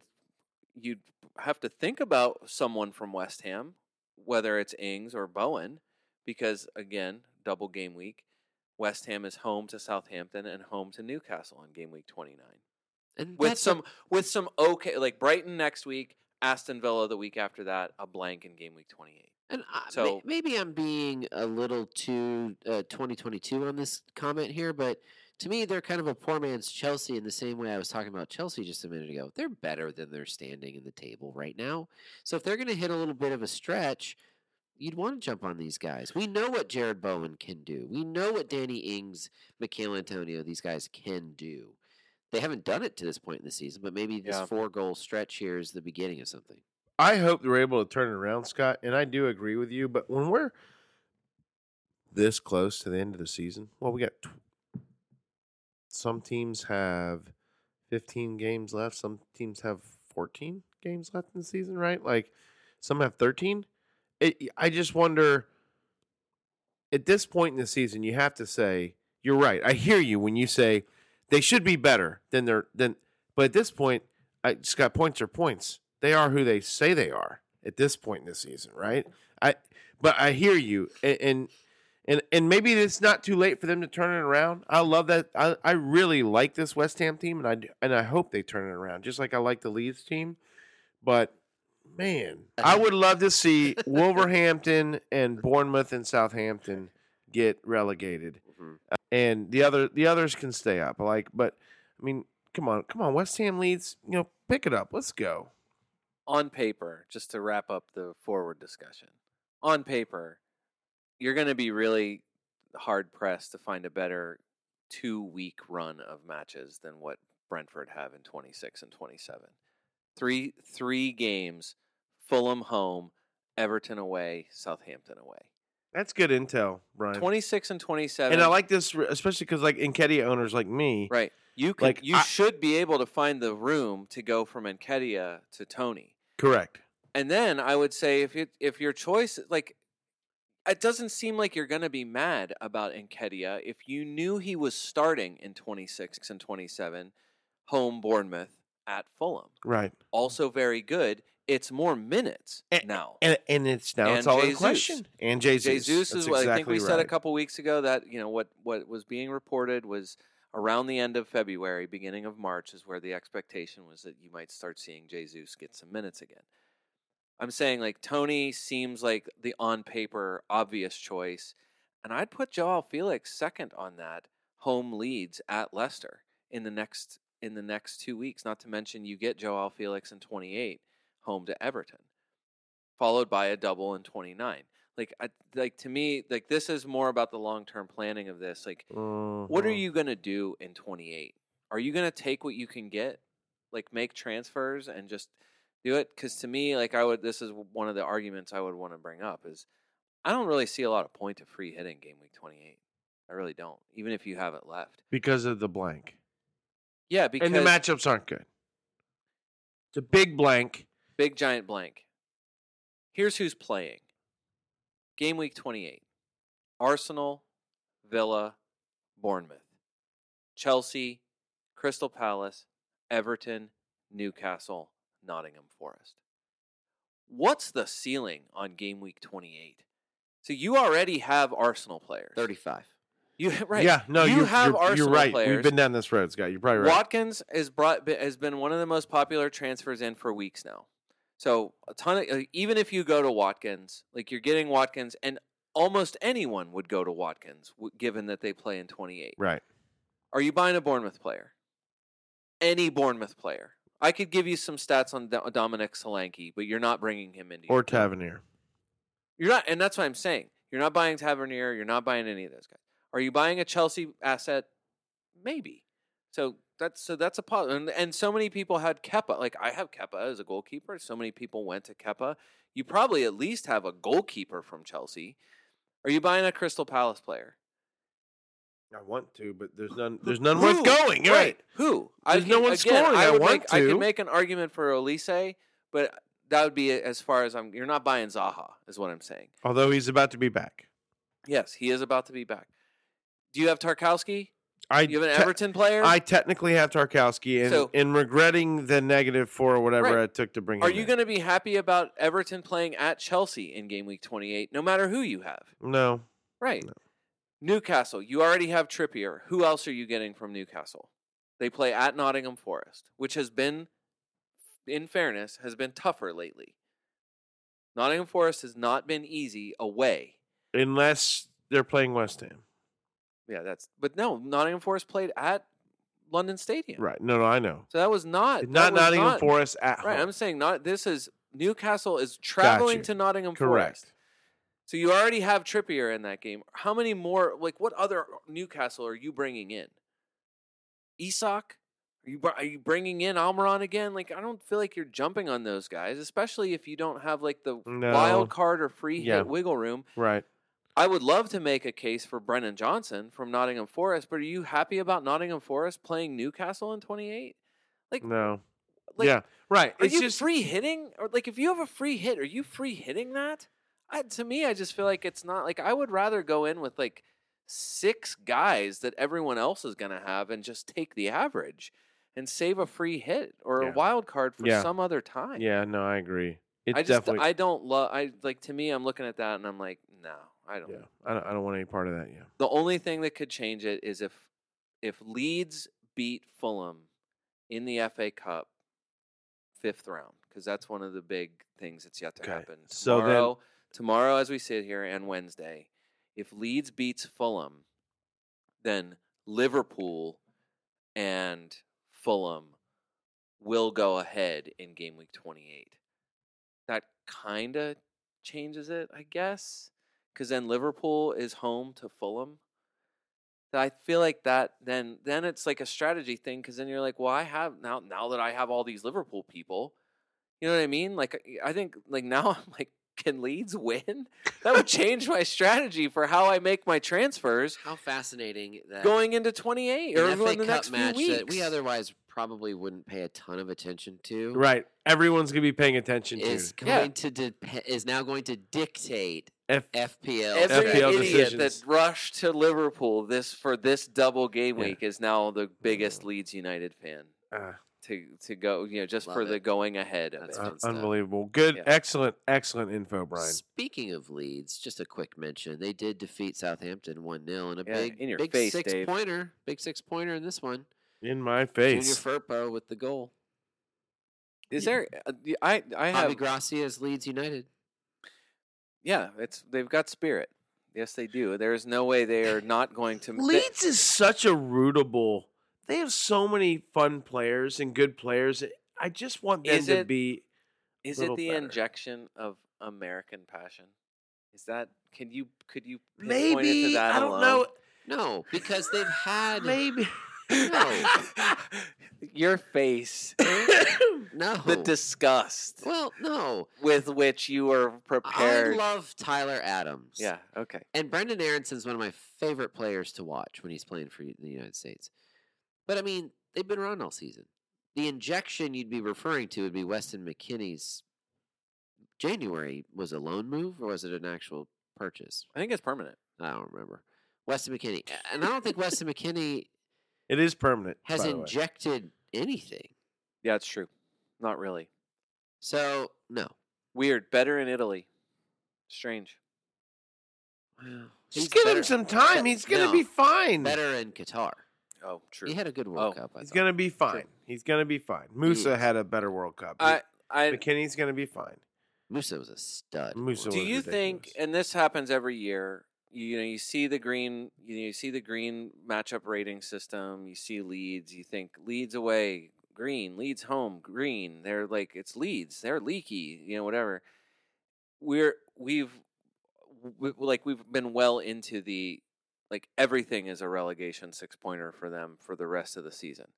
you'd have to think about someone from West Ham, whether it's Ings or Bowen, because again, double game week, West Ham is home to Southampton and home to Newcastle on game week twenty-nine. And with some a- with some okay like Brighton next week, Aston Villa the week after that, a blank in game week twenty-eight. And I, so, maybe I'm being a little too uh, twenty twenty-two on this comment here, but to me, they're kind of a poor man's Chelsea in the same way I was talking about Chelsea just a minute ago. They're better than they're standing in the table right now. So if they're going to hit a little bit of a stretch, you'd want to jump on these guys. We know what Jared Bowen can do. We know what Danny Ings, Michail Antonio, these guys can do. They haven't done it to this point in the season, but maybe this yeah. four-goal stretch here is the beginning of something. I hope they're able to turn it around, Scott, and I do agree with you, but when we're this close to the end of the season, well, we got some teams have fifteen games left. Some teams have fourteen games left in the season, right? Like, some have thirteen. It, I just wonder, at this point in the season, you have to say, you're right. I hear you when you say they should be better than they're than, but at this point, I just got points are points. They are who they say they are at this point in the season, right? I, but I hear you, and and and, and maybe it's not too late for them to turn it around. I love that. I, I really like this West Ham team, and I and I hope they turn it around, just like I like the Leeds team, but. Man, I would love to see Wolverhampton and Bournemouth and Southampton get relegated, mm-hmm. uh, and the other the others can stay up. Like, but I mean, come on, come on, West Ham, Leeds, you know, pick it up. Let's go. On paper, just to wrap up the forward discussion, on paper, you're going to be really hard pressed to find a better two week run of matches than what Brentford have in twenty-six and twenty-seven. Three three games. Fulham home, Everton away, Southampton away. That's good intel, Brian. twenty-six and twenty-seven. And I like this, especially because like Nketiah owners like me. Right. You can, like, you I, should be able to find the room to go from Nketiah to Toney. Correct. And then I would say if it, if your choice, like, it doesn't seem like you're going to be mad about Nketiah if you knew he was starting in twenty-six and twenty-seven, home Bournemouth at Fulham. Right. Also very good. It's more minutes and, now, and and it's now and it's all Jesus. In question. And Jesus, Jesus is what exactly I think we right. said a couple weeks ago that you know what, what was being reported was around the end of February, beginning of March is where the expectation was that you might start seeing Jesus get some minutes again. I'm saying like Toney seems like the on paper obvious choice, and I'd put João Félix second on that home Leeds at Leicester in the next in the next two weeks. Not to mention you get João Félix in twenty-eight. Home to Everton, followed by a double in twenty-nine. Like, I, like to me, like this is more about the long-term planning of this. Like, mm-hmm. What are you going to do in twenty-eight? Are you going to take what you can get, like make transfers and just do it? Because to me, like I would, this is one of the arguments I would want to bring up is I don't really see a lot of point to free hitting game week twenty-eight. I really don't, even if you have it left. Because of the blank. Yeah, because... And the matchups aren't good. It's a big blank. Big giant blank. Here's who's playing. Game week twenty-eight. Arsenal, Villa, Bournemouth. Chelsea, Crystal Palace, Everton, Newcastle, Nottingham Forest. What's the ceiling on game week twenty-eight? So you already have Arsenal players. thirty-five. You right. Yeah, no, you have you're, Arsenal you're right. players. We've been down this road, Scott. You're probably right. Watkins is brought, has been one of the most popular transfers in for weeks now. So a ton of even if you go to Watkins, like you're getting Watkins, and almost anyone would go to Watkins, given that they play in twenty-eight. Right. Are you buying a Bournemouth player? Any Bournemouth player. I could give you some stats on Dominic Solanke, but you're not bringing him into or your Tavernier. Team. You're not, and that's what I'm saying. You're not buying Tavernier. You're not buying any of those guys. Are you buying a Chelsea asset? Maybe. So that's so that's a positive. And, and so many people had Kepa. Like, I have Kepa as a goalkeeper. So many people went to Kepa. You probably at least have a goalkeeper from Chelsea. Are you buying a Crystal Palace player? I want to, but there's none There's none Who? worth going. Right. right. Who? There's I, no one again, scoring. I, I want make, to. I could make an argument for Olise, but that would be as far as I'm... You're not buying Zaha, is what I'm saying. Although he's about to be back. Yes, he is about to be back. Do you have Tarkowski? I you have an te- Everton player? I technically have Tarkowski, and, so, and regretting the negative four or whatever right. it took to bring him Are you going to be happy about Everton playing at Chelsea in game week twenty-eight, no matter who you have? No. Right. No. Newcastle, you already have Trippier. Who else are you getting from Newcastle? They play at Nottingham Forest, which has been, in fairness, has been tougher lately. Nottingham Forest has not been easy away. Unless they're playing West Ham. Yeah, that's but no, Nottingham Forest played at London Stadium. Right. No, no, I know. So that was not that not was Nottingham not, Forest at home. Right. I'm saying not this is Newcastle is traveling to Nottingham Correct. Forest. So you already have Trippier in that game. How many more like what other Newcastle are you bringing in? Isak? Are you are you bringing in Almiron again? Like I don't feel like you're jumping on those guys, especially if you don't have like the no. wild card or free yeah. hit wiggle room. Right. I would love to make a case for Brennan Johnson from Nottingham Forest, but are you happy about Nottingham Forest playing Newcastle in twenty-eight? Like, no. Like, yeah, right. Are it's you just... free hitting? Or like, if you have a free hit, are you free hitting that? I, to me, I just feel like it's not like I would rather go in with like six guys that everyone else is going to have and just take the average and save a free hit or yeah. a wild card for yeah. some other time. Yeah, no, I agree. It's I just definitely... I don't love. I like to me, I'm looking at that and I'm like, no, I don't. Yeah, I don't, I don't want any part of that. Yeah. The only thing that could change it is if if Leeds beat Fulham in the F A Cup. Fifth round, because that's one of the big things that's yet to okay. happen. Tomorrow, so then, tomorrow, as we sit here, and Wednesday, if Leeds beats Fulham, then Liverpool and Fulham will go ahead in game week twenty-eight. That kind of changes it, I guess, because then Liverpool is home to Fulham. I feel like that then then it's like a strategy thing, because then you're like, well, I have now now that I have all these Liverpool people, you know what I mean? Like, I think like now I'm like, can Leeds win? That would change my strategy for how I make my transfers. How fascinating that going into twenty-eight or in the next few weeks that we otherwise probably wouldn't pay a ton of attention to. Right, everyone's gonna be paying attention to. Is going yeah. to de- is now going to dictate. F- FPL. Every F P L idiot decisions. That rushed to Liverpool this for this double game week yeah. is now the biggest Leeds United fan uh, to to go, you know, just for it. The going ahead of That's it. Uh, unbelievable. Good, yeah. excellent, excellent info, Brian. Speaking of Leeds, just a quick mention. They did defeat Southampton one nil and a yeah, big, in your big face, six Dave. pointer. Big six pointer in this one. In my face. Junior Firpo with the goal. Is yeah. there uh, I I have Javi Gracia's Leeds United. Yeah, it's they've got spirit. Yes, they do. There is no way they are not going to... Leeds they, is such a rootable... They have so many fun players and good players. I just want them it, to be Is it the better. Injection of American passion? Is that... Can you... Could you Maybe, point it to that I alone? Don't know. No, because they've had... Maybe... No. Your face. No. The disgust. Well, no. With which you are prepared. I love Tyler Adams. Yeah, okay. And Brendan Aaronson's one of my favorite players to watch when he's playing for the United States. But, I mean, they've been around all season. The injection you'd be referring to would be Weston McKennie's January. Was it a loan move or was it an actual purchase? I think it's permanent. I don't remember. Weston McKennie. And I don't think Weston McKennie... It is permanent. Has injected anything. Yeah, it's true. Not really. So, no. Weird. Better in Italy. Strange. Well, just give him some time. He's going to no, be fine. Better in Qatar. Oh, true. He had a good World oh, Cup. I he's going to be fine. True. He's going to be fine. Musa yeah. had a better World Cup. I, I, McKinney's going to be fine. Musa was a stud. Musa Do was you ridiculous. Think, and this happens every year, you know, you see the green, you know, you see the green matchup rating system. You see Leeds. You think Leeds away, green. Leeds home, green. They're like it's Leeds. They're leaky. You know, whatever. We're we've we, like we've been well into the like everything is a relegation six pointer for them for the rest of the season.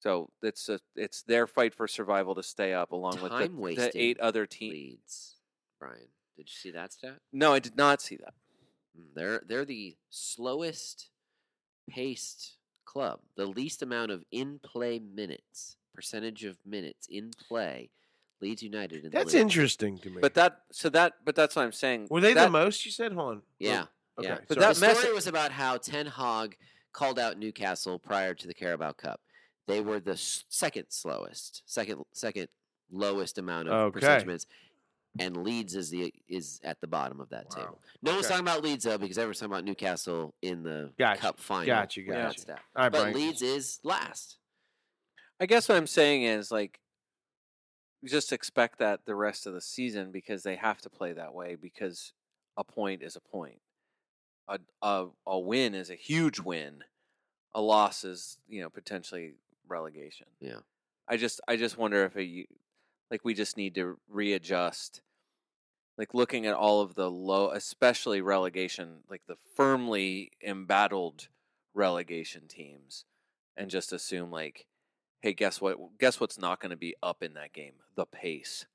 So it's a, it's their fight for survival to stay up along Time with the, the eight other teams. Leeds. Brian, did you see that stat? No, I did not see that. They're they're the slowest paced club. The least amount of in play minutes, percentage of minutes in play. Leeds United. In that's the interesting to me. But that so that but that's what I'm saying. Were they that, the most? You said, hold on. Yeah, oh, okay. yeah. But sorry. That the story was about how Ten Hag called out Newcastle prior to the Carabao Cup. They were the second slowest, second second lowest amount of okay. percentage minutes. And Leeds is the is at the bottom of that wow. table. No okay. one's talking about Leeds, though, because everyone's talking about Newcastle in the gotcha. Cup final. Gotcha, gotcha. That All right, but Brian. Leeds is last. I guess what I'm saying is, like, just expect that the rest of the season because they have to play that way because a point is a point. A a, a win is a huge win. A loss is, you know, potentially relegation. Yeah. I just, I just wonder if a... Like, we just need to readjust. Like, looking at all of the low, especially relegation, like the firmly embattled relegation teams, and just assume, like, hey, guess what? Guess what's not going to be up in that game? The pace.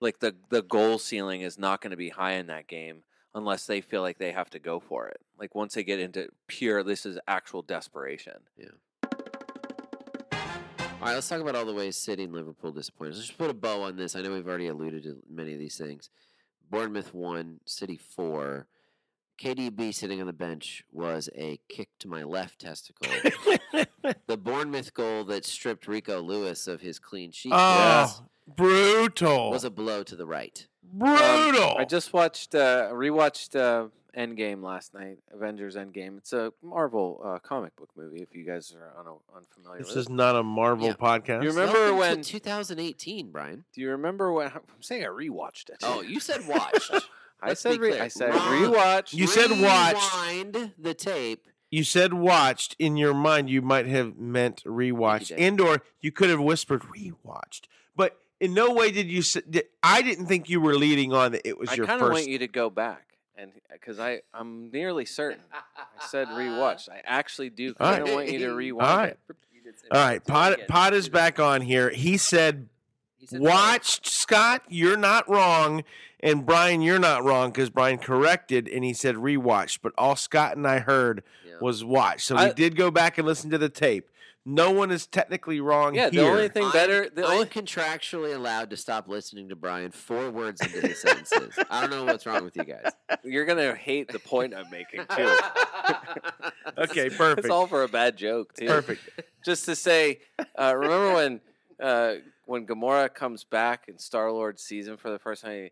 Like, the, the goal ceiling is not going to be high in that game unless they feel like they have to go for it. Like once they get into pure, this is actual desperation. Yeah. All right, let's talk about all the ways City and Liverpool disappointed. Let's just put a bow on this. I know we've already alluded to many of these things. Bournemouth won, City four. K D B sitting on the bench was a kick to my left testicle. The Bournemouth goal that stripped Rico Lewis of his clean sheet. Oh, yes. Brutal. Was a blow to the right. Brutal. Um, I just watched, uh, rewatched uh, Endgame last night, Avengers Endgame. It's a Marvel uh, comic book movie, if you guys are un- unfamiliar this with it. This is not a Marvel yeah. podcast. You remember no, when... twenty eighteen, Brian. Do you remember when... I'm saying I rewatched it. Oh, you said watched. I said, re- I said rewatched. You said watched. Rewind the tape. You said watched. In your mind, you might have meant rewatched. And or you could have whispered rewatched. But in no way did you say... Did, I didn't think you were leading on that it was I your first... I kind of want you to go back. and Because I'm nearly certain. I said rewatched. I actually do kind of right. want you to rewind. All right. All right. Pod, Pod is back on here. He said... Watched, Scott, you're not wrong, and Brian, you're not wrong, because Brian corrected, and he said rewatched, but all Scott and I heard yeah. was watched. So I, we did go back and listen to the tape. No one is technically wrong yeah, here. Yeah, the only thing better... The I'm only... contractually allowed to stop listening to Brian four words into the sentences. I don't know what's wrong with you guys. You're going to hate the point I'm making, too. Okay, perfect. It's all for a bad joke, too. Perfect. Just to say, uh, remember when... Uh, When Gamora comes back and Star-Lord sees him for the first time,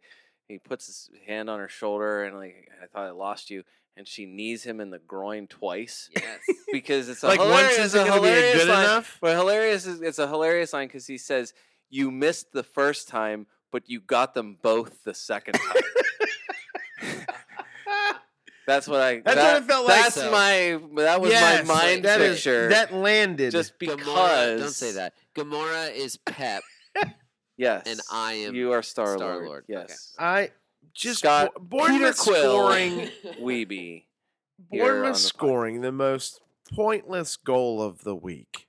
he, he puts his hand on her shoulder and like, I thought I lost you, and she knees him in the groin twice. Yes, because it's a like hilarious, once is a hilarious be good line. Enough? But hilarious is it's a hilarious line because he says, "You missed the first time, but you got them both the second time." That's what I. That's that, what it felt like. That's so. my. That was yes, my mind that picture. Is, that landed just because. Gamora, don't say that. Gamora is Pep. Yes, and I am. You are Star Lord. Yes, okay. I just Scott, Bo- Bournemouth scoring. Weeby. Bournemouth scoring the most pointless goal of the week.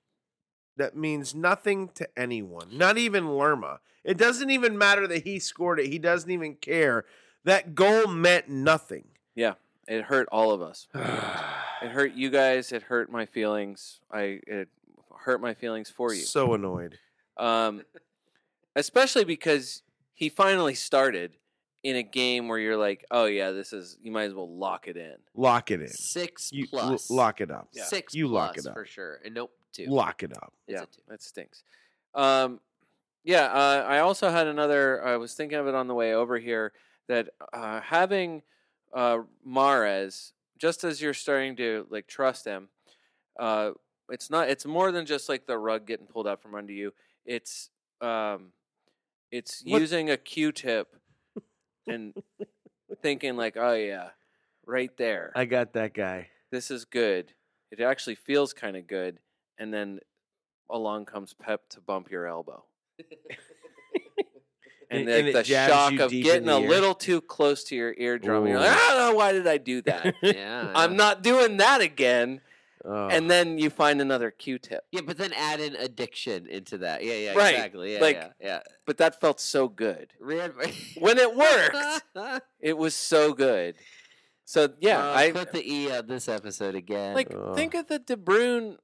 That means nothing to anyone. Not even Lerma. It doesn't even matter that he scored it. He doesn't even care. That goal meant nothing. Yeah. It hurt all of us. It hurt you guys. It hurt my feelings. I it hurt my feelings for you. So annoyed. Um, especially because he finally started in a game where you're like, oh, yeah, this is, you might as well lock it in. Lock it in. Six you plus. L- lock it up. Yeah. Six you plus lock it up. For sure. And nope, two. Lock it up. It's yeah, that stinks. Um, yeah, uh, I also had another, I was thinking of it on the way over here, that uh, having... Uh, Mahrez, just as you're starting to like trust him, uh, it's not. It's more than just like the rug getting pulled out from under you. It's um, it's what? using a Q-tip and thinking like, oh yeah, right there. I got that guy. This is good. It actually feels kind of good, and then along comes Pep to bump your elbow. And, and, and the shock of getting a ear. little too close to your eardrum. And you're like, I don't know, why did I do that? yeah, yeah. I'm not doing that again. Oh. And then you find another Q-tip. Yeah, but then add in addiction into that. Yeah, yeah, right. exactly. Yeah, like, yeah, yeah. But that felt so good. When it worked, it was so good. So, yeah. Uh, I put the E on this episode again. Like, oh. think of the De Bruyne,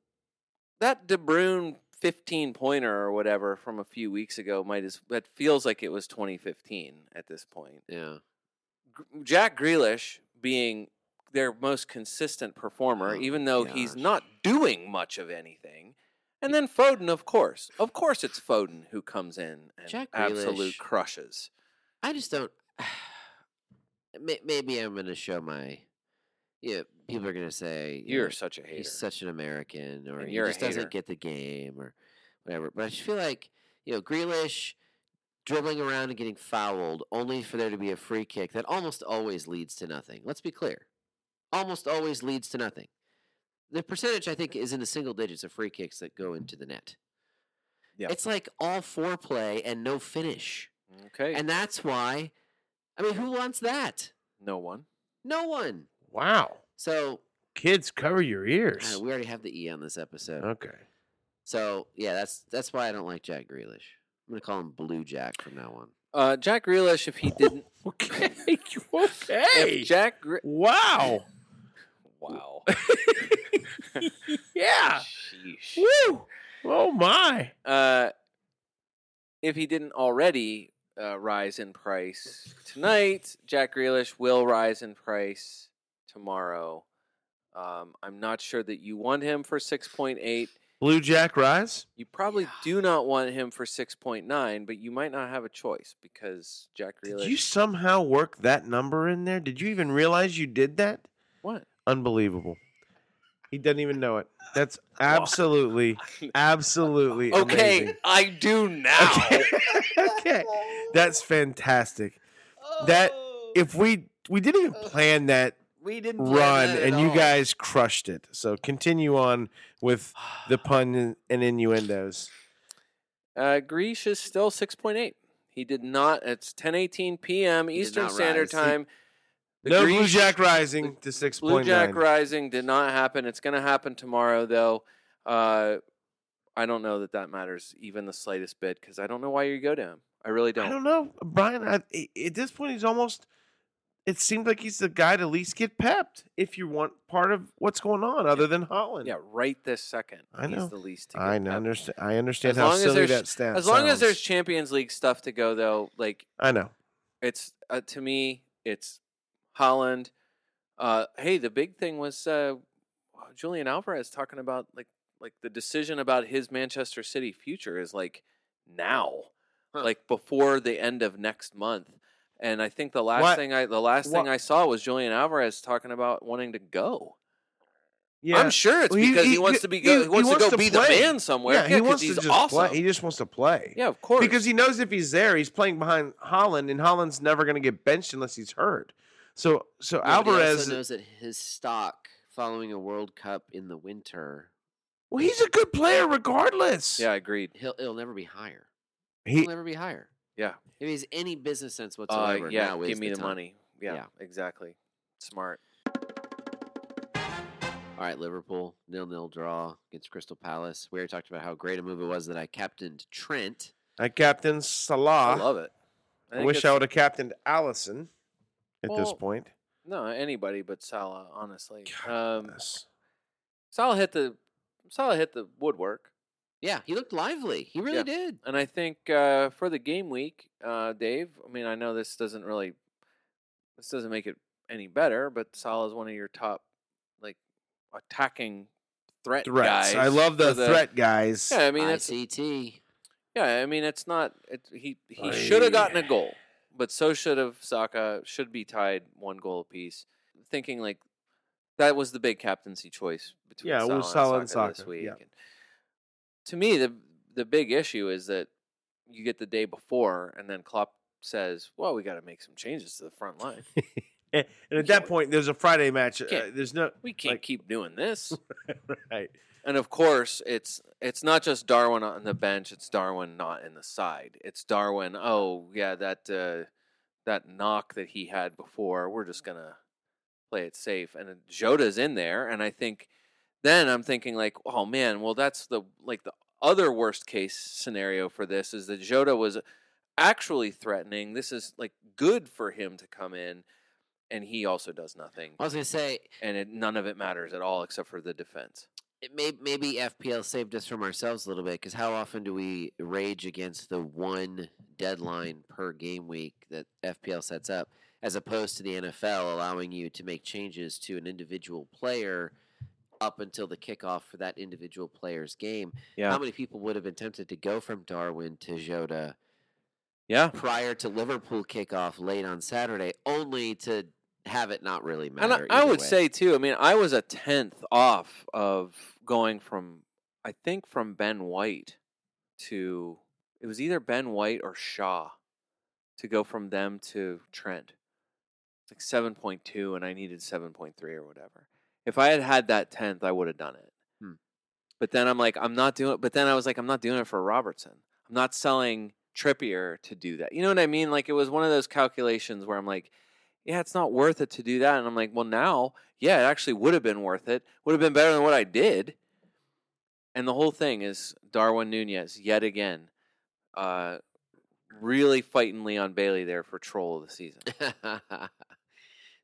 that De Bruyne fifteen-pointer or whatever from a few weeks ago might as that feels like it was twenty fifteen at this point. Yeah, G- Jack Grealish being their most consistent performer, oh, even though gosh. he's not doing much of anything. And then Foden, of course, of course, it's Foden who comes in and Jack absolute Grealish, crushes. I just don't. Maybe I'm going to show my. Yeah, people are gonna say you're you know, such a hater. He's such an American, or he just doesn't get the game, or whatever. But I just feel like you know Grealish dribbling around and getting fouled, only for there to be a free kick that almost always leads to nothing. Let's be clear, almost always leads to nothing. The percentage I think is in the single digits of free kicks that go into the net. Yeah, it's like all foreplay and no finish. Okay, and that's why. I mean, who wants that? No one. No one. Wow. So kids, cover your ears. Uh, we already have the E on this episode. Okay. So yeah, that's that's why I don't like Jack Grealish. I'm gonna call him Blue Jack from now on. Uh, Jack Grealish, if he didn't, okay, Okay. If Jack. Gr- wow. Wow. Yeah. Sheesh. Woo. Oh my. Uh, if he didn't already uh, rise in price tonight, Jack Grealish will rise in price tomorrow. Um, I'm not sure that you want him for six point eight. Blue Jack rise? You probably yeah. do not want him for six point nine, but you might not have a choice because Jack Grealish... Did you somehow work that number in there? Did you even realize you did that? What? Unbelievable. He doesn't even know it. That's absolutely, absolutely okay, amazing. I do now. Okay. Okay. That's fantastic. Oh. That, if we... We didn't even plan that. We didn't run, and all. You guys crushed it. So continue on with the pun and innuendos. Uh, Grealish is still six point eight. He did not. It's ten eighteen p.m. Eastern Standard Time. The no Grealish, Blue Jack rising to six point nine. Blue Jack rising did not happen. It's going to happen tomorrow, though. Uh, I don't know that that matters even the slightest bit because I don't know why you go to him. I really don't. I don't know, Brian. I, at this point, he's almost. It seems like he's the guy to least get pepped if you want part of what's going on other than Haaland. Yeah, right this second. I know. He's the least to get I know, understand. I understand how silly that stat As long sounds. As there's Champions League stuff to go, though, like I know. It's uh, to me, it's Haaland. Uh, hey, the big thing was uh, Julian Alvarez talking about like like the decision about his Manchester City future is like now, huh. like before the end of next month. And I think the last what? thing I the last what? thing I saw was Julian Alvarez talking about wanting to go. Yeah, I'm sure it's well, because he, he, he wants to be go, he, he wants, he wants to go to be play. the man somewhere. Yeah, yeah he wants he's to just awesome. play. He just wants to play. Yeah, of course. Because he knows if he's there, he's playing behind Haaland, and Haaland's never going to get benched unless he's hurt. So, so yeah, Alvarez also knows that his stock following a World Cup in the winter. Well, he's a good player regardless. Yeah, I agreed. He'll it'll never be higher. He, he'll never be higher. Yeah. If he has any business sense whatsoever, uh, yeah, now give me the, the money. Yeah, yeah, exactly. Smart. All right, Liverpool, nil-nil draw against Crystal Palace. We already talked about how great a move it was that I captained Trent. I captained Salah. I love it. I, I wish I would have captained Allison at well, this point. No, anybody but Salah, honestly. Um, Salah hit the Salah hit the woodwork. Yeah, he looked lively. He really yeah. did. And I think uh, for the game week, uh, Dave, I mean, I know this doesn't really, this doesn't make it any better, but Salah is one of your top, like, attacking threat Threats. guys. I love the, the threat guys. Yeah, I mean, it's I C T. Yeah, I mean, it's not, it, he, he should have gotten a goal, but so should have Saka, should be tied one goal apiece. Thinking, like, that was the big captaincy choice between yeah, Salah, and Salah and Saka this week. Yeah. And, to me, the the big issue is that you get the day before, and then Klopp says, well, we got to make some changes to the front line. and and at that point, there's a Friday match. Uh, there's no We can't like, keep doing this. Right. And, of course, it's it's not just Darwin on the bench. It's Darwin not in the side. It's Darwin, oh, yeah, that, uh, that knock that he had before, we're just going to play it safe. And Jota's in there, and I think... Then I'm thinking like, oh man, well that's the like the other worst case scenario for this is that Jota was actually threatening. This is like good for him to come in, and he also does nothing. I was gonna say, and it, none of it matters at all except for the defense. It may, maybe F P L saved us from ourselves a little bit because how often do we rage against the one deadline per game week that F P L sets up, as opposed to the N F L allowing you to make changes to an individual player up until the kickoff for that individual player's game. Yeah. How many people would have been tempted to go from Darwin to Jota yeah. prior to Liverpool kickoff late on Saturday, only to have it not really matter? And I, I would way. say, too, I mean, I was a tenth off of going from, I think, from Ben White to, it was either Ben White or Shaw to go from them to Trent. It's like seven point two, and I needed seven point three or whatever. If I had had that tenth, I would have done it. Hmm. But then I'm like, I'm not doing it. But then I was like, I'm not doing it for Robertson. I'm not selling Trippier to do that. You know what I mean? Like, it was one of those calculations where I'm like, yeah, it's not worth it to do that. And I'm like, well, now, yeah, it actually would have been worth it. Would have been better than what I did. And the whole thing is Darwin Núñez, yet again, uh, really fighting Leon Bailey there for troll of the season.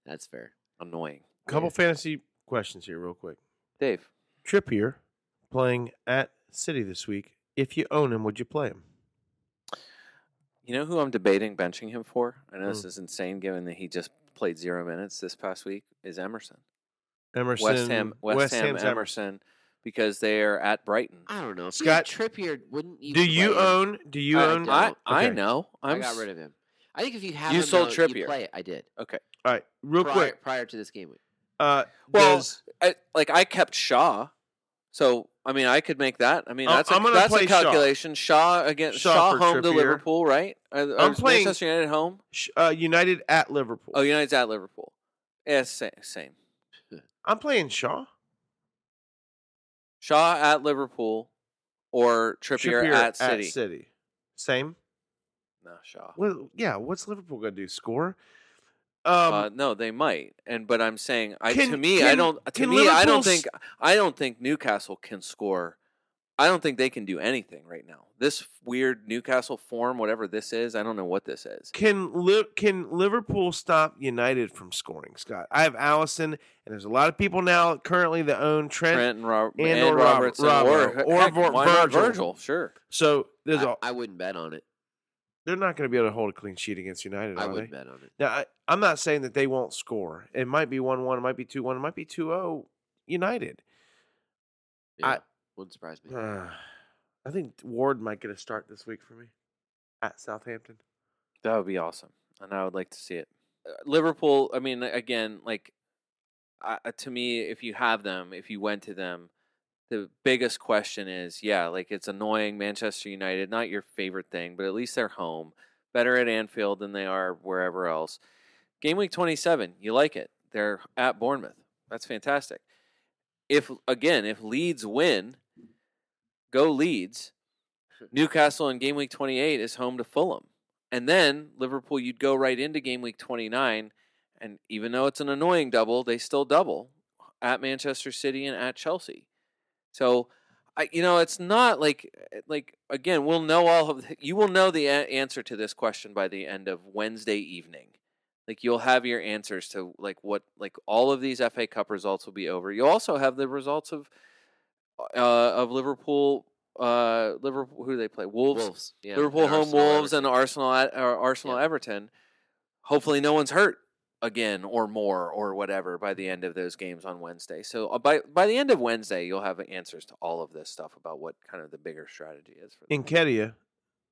That's fair. Annoying. Couple yeah. fantasy questions here real quick. Dave. Trippier playing at City this week. If you own him, would you play him? You know who I'm debating benching him for? I know mm. this is insane given that he just played zero minutes this past week, is Emerson. Emerson. West Ham, West West Ham Emerson, Emerson, because they are at Brighton. I don't know. Scott Trippier wouldn't even. Do you play own? Him. Do you I own? I, okay. I know. I'm I got rid of him. I think if you have you him, sold though, Trippier. You play it. I did. Okay. All right. Real prior, quick. Prior to this game week. Uh, well, I, like I kept Shaw. So, I mean, I could make that. I mean, that's I'm a, that's a calculation. Shaw, Shaw against Shaw, Shaw home Trippier. to Liverpool, right? Are, are I'm playing Manchester United home. Uh, United at Liverpool. Oh, United's at Liverpool. Yeah, same. same. I'm playing Shaw. Shaw at Liverpool or Trippier, Trippier at City. At City. Same? No, Shaw. Well, yeah, what's Liverpool going to do? Score? Um, uh, no, they might, and but I'm saying, I can, to me, can, I don't. To me, Liverpool's... I don't think. I don't think Newcastle can score. I don't think they can do anything right now. This weird Newcastle form, whatever this is, I don't know what this is. Can Li- Can Liverpool stop United from scoring? Scott, I have Alisson, and there's a lot of people now currently that own Trent, Trent and, Rob- and, and or Robertson Robert, or, or, heck, or Virgil. Virgil. Sure. So there's. I, a... I wouldn't bet on it. They're not going to be able to hold a clean sheet against United, are I would they? bet on it. Now, I, I'm not saying that they won't score. It might be one one, it might be two one, it might be two oh United. Yeah, I, wouldn't surprise me. Uh, I think Ward might get a start this week for me at Southampton. That would be awesome, and I would like to see it. Uh, Liverpool, I mean, again, like, uh, to me, if you have them, if you went to them, the biggest question is, yeah, like it's annoying. Manchester United, not your favorite thing, but at least they're home. Better at Anfield than they are wherever else. Game week twenty-seven, you like it. They're at Bournemouth. That's fantastic. If, again, if Leeds win, go Leeds. Newcastle in game week twenty-eight is home to Fulham. And then Liverpool, you'd go right into game week twenty-nine. And even though it's an annoying double, they still double at Manchester City and at Chelsea. So, I you know, it's not like, like again, we'll know all of the, you will know the a- answer to this question by the end of Wednesday evening. Like, you'll have your answers to, like, what, like, all of these F A Cup results will be over. You'll also have the results of uh, of Liverpool, uh, Liverpool, who do they play? Wolves. Wolves. Yeah, Liverpool home Arsenal, Wolves Everton. and Arsenal, at, or Arsenal yeah. Everton. Hopefully no one's hurt again or more or whatever by the end of those games on Wednesday. So by by the end of Wednesday, you'll have answers to all of this stuff about what kind of the bigger strategy is. For Nketiah,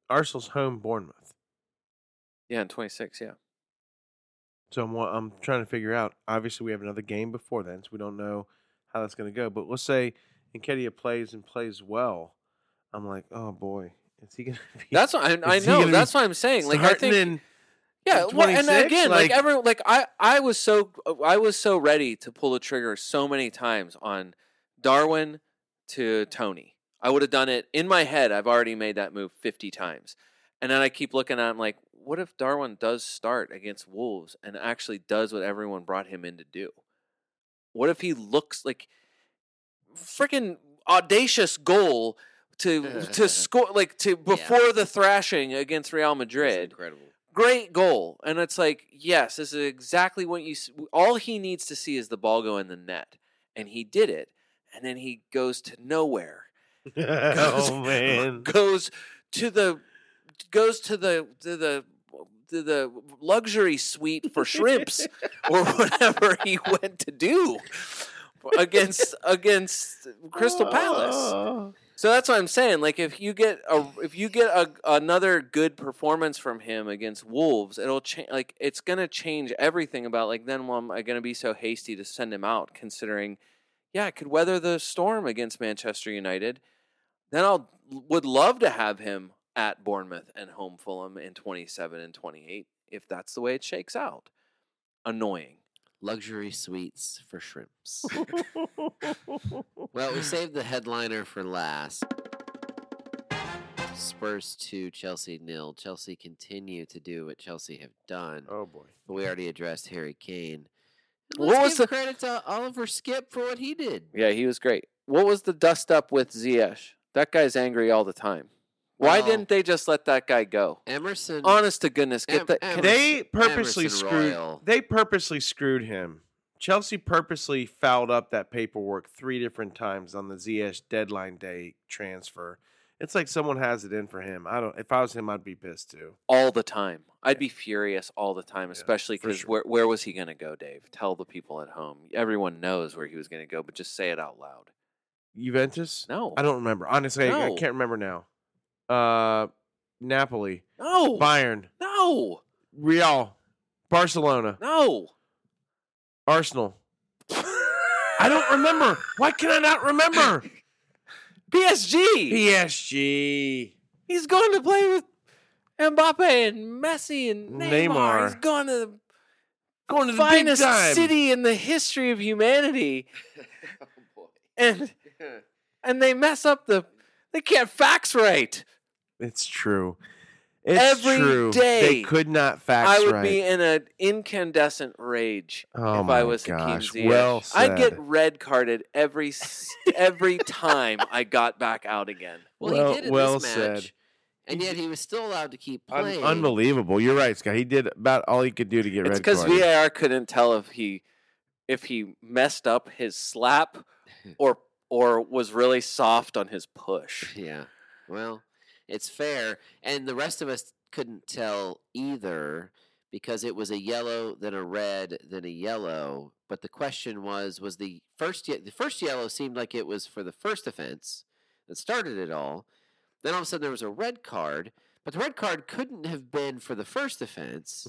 Arsenal's home Bournemouth. Yeah, in twenty-six, yeah. So I'm, I'm trying to figure out, obviously we have another game before then, so we don't know how that's going to go. But let's say Nketiah plays and plays well. I'm like, oh boy, is he going to be... That's what I, I know, that's what I'm saying. Like, I think... In, Yeah, well, and again, like, like every, like I, I was so, I was so ready to pull the trigger so many times on Darwin to Toney. I would have done it in my head. I've already made that move fifty times, and then I keep looking at him like, what if Darwin does start against Wolves and actually does what everyone brought him in to do? What if he looks like freaking audacious goal to to score like to before yeah. the thrashing against Real Madrid? That's incredible. Great goal. And it's like, yes, this is exactly what you... All he needs to see is the ball go in the net. And he did it. And then he goes to nowhere. goes, oh, man. Goes to the... Goes to the... To the to the luxury suite for shrimps or whatever he went to do against against Crystal Palace. Oh. So that's what I'm saying. Like, if you get a if you get a, another good performance from him against Wolves, it'll change. Like, it's gonna change everything about like then. Well, am I gonna be so hasty to send him out? Considering, yeah, I could weather the storm against Manchester United. Then I'll would love to have him at Bournemouth and home Fulham in twenty-seven and twenty-eight if that's the way it shakes out. Annoying. Luxury suites for shrimps. Well, we saved the headliner for last. Spurs two, Chelsea nil. Chelsea continue to do what Chelsea have done. Oh, boy. But we already addressed Harry Kane. Let's what was give the... credit to Oliver Skipp for what he did. Yeah, he was great. What was the dust-up with Ziyech? That guy's angry all the time. Why well, didn't they just let that guy go? Emerson. Honest to goodness, get em- that. Emerson, they purposely Emerson screwed. Royal. They purposely screwed him. Chelsea purposely fouled up that paperwork three different times on the Z S deadline day transfer. It's like someone has it in for him. I don't. If I was him, I'd be pissed too. All the time, I'd yeah. be furious all the time, especially because yeah, sure. where where was he going to go, Dave? Tell the people at home. Everyone knows where he was going to go, but just say it out loud. Juventus? No, I don't remember. Honestly, no. I, I can't remember now. Uh, Napoli. No. Bayern. No. Real. Barcelona. No. Arsenal. I don't remember. Why can I not remember? P S G. P S G. He's going to play with Mbappe and Messi and Neymar. Neymar. He's going to the, going to the finest big time. City in the history of humanity. Oh boy. And and they mess up the. They can't fax right. It's true. It's Every true. day. They could not fax right. I would right. be in an incandescent rage oh if I was Hakeem Ziyech. Well I'd get red carded every every time I got back out again. Well, well he did in well this match, said. And yet he was still allowed to keep playing. Un- unbelievable. You're right, Scott. He did about all he could do to get it's red carded. It's because V A R couldn't tell if he if he messed up his slap or or was really soft on his push. Yeah. Well, it's fair. And the rest of us couldn't tell either because it was a yellow, then a red, then a yellow. But the question was, was the first ye- the first yellow seemed like it was for the first offense that started it all. Then all of a sudden there was a red card. But the red card couldn't have been for the first offense.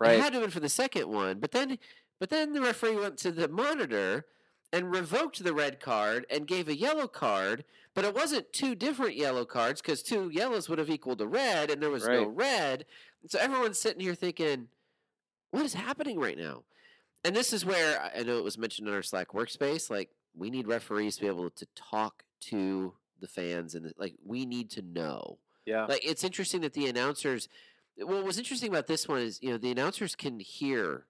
Right. It had to have been for the second one. But then, but then the referee went to the monitor and revoked the red card and gave a yellow card, but it wasn't two different yellow cards because two yellows would have equaled a red, and there was right. no red. So everyone's sitting here thinking, what is happening right now? And this is where, I know it was mentioned in our Slack workspace, like we need referees to be able to talk to the fans, and like we need to know. Yeah, like it's interesting that the announcers, what was interesting about this one is, you know, the announcers can hear.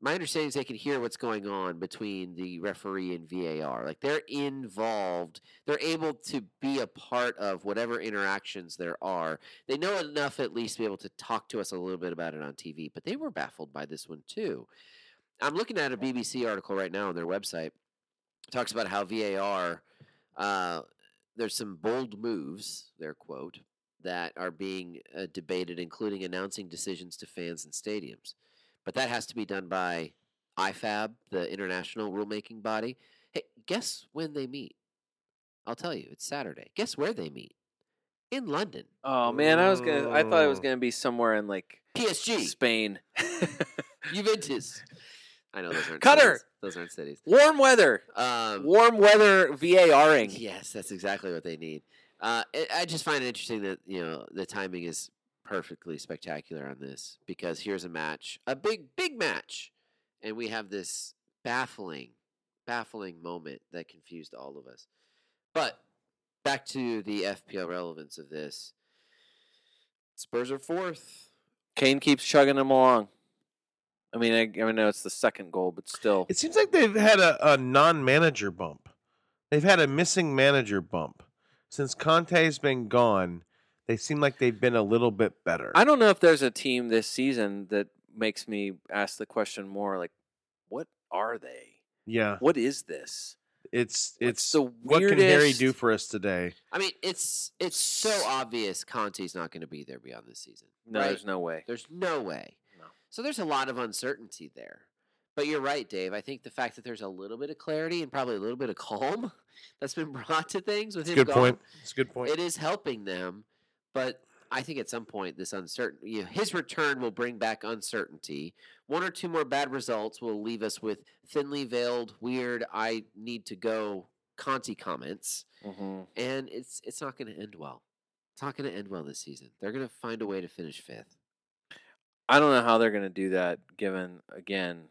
My understanding is they can hear what's going on between the referee and V A R. Like, they're involved. They're able to be a part of whatever interactions there are. They know enough at least to be able to talk to us a little bit about it on T V. But they were baffled by this one, too. I'm looking at a B B C article right now on their website. It talks about how V A R, uh, there's some bold moves, their quote, that are being uh, debated, including announcing decisions to fans and stadiums. But that has to be done by I F A B, the international rulemaking body. Hey, guess when they meet? I'll tell you. It's Saturday. Guess where they meet? In London. Oh man, I was gonna. I thought it was gonna be somewhere in like P S G, Spain, Juventus. I know those aren't Qatar. Cities. Those aren't cities. Warm weather. Um, Warm weather VARing. Yes, that's exactly what they need. Uh, I just find it interesting that you know the timing is perfectly spectacular on this because here's a match, a big, big match, and we have this baffling, baffling moment that confused all of us. But back to the F P L relevance of this. Spurs are fourth. Kane keeps chugging them along. I mean, I, I know it's the second goal, but still. It seems like they've had a, a non-manager bump. They've had a missing manager bump. Since Conte's been gone, they seem like they've been a little bit better. I don't know if there's a team this season that makes me ask the question more like, what are they? Yeah. What is this? It's What's it's the weirdest... What can Harry do for us today? I mean, it's it's so obvious Conte's not going to be there beyond this season. No, right? There's no way. There's no way. No. So there's a lot of uncertainty there. But you're right, Dave. I think the fact that there's a little bit of clarity and probably a little bit of calm that's been brought to things with it's him. Good gone, point. It's a good point. It is helping them. But I think at some point, this uncertainty, you know, his return will bring back uncertainty. One or two more bad results will leave us with thinly veiled, weird, I need to go Conte comments. Mm-hmm. And it's it's not going to end well. It's not going to end well this season. They're going to find a way to finish fifth. I don't know how they're going to do that, given, again,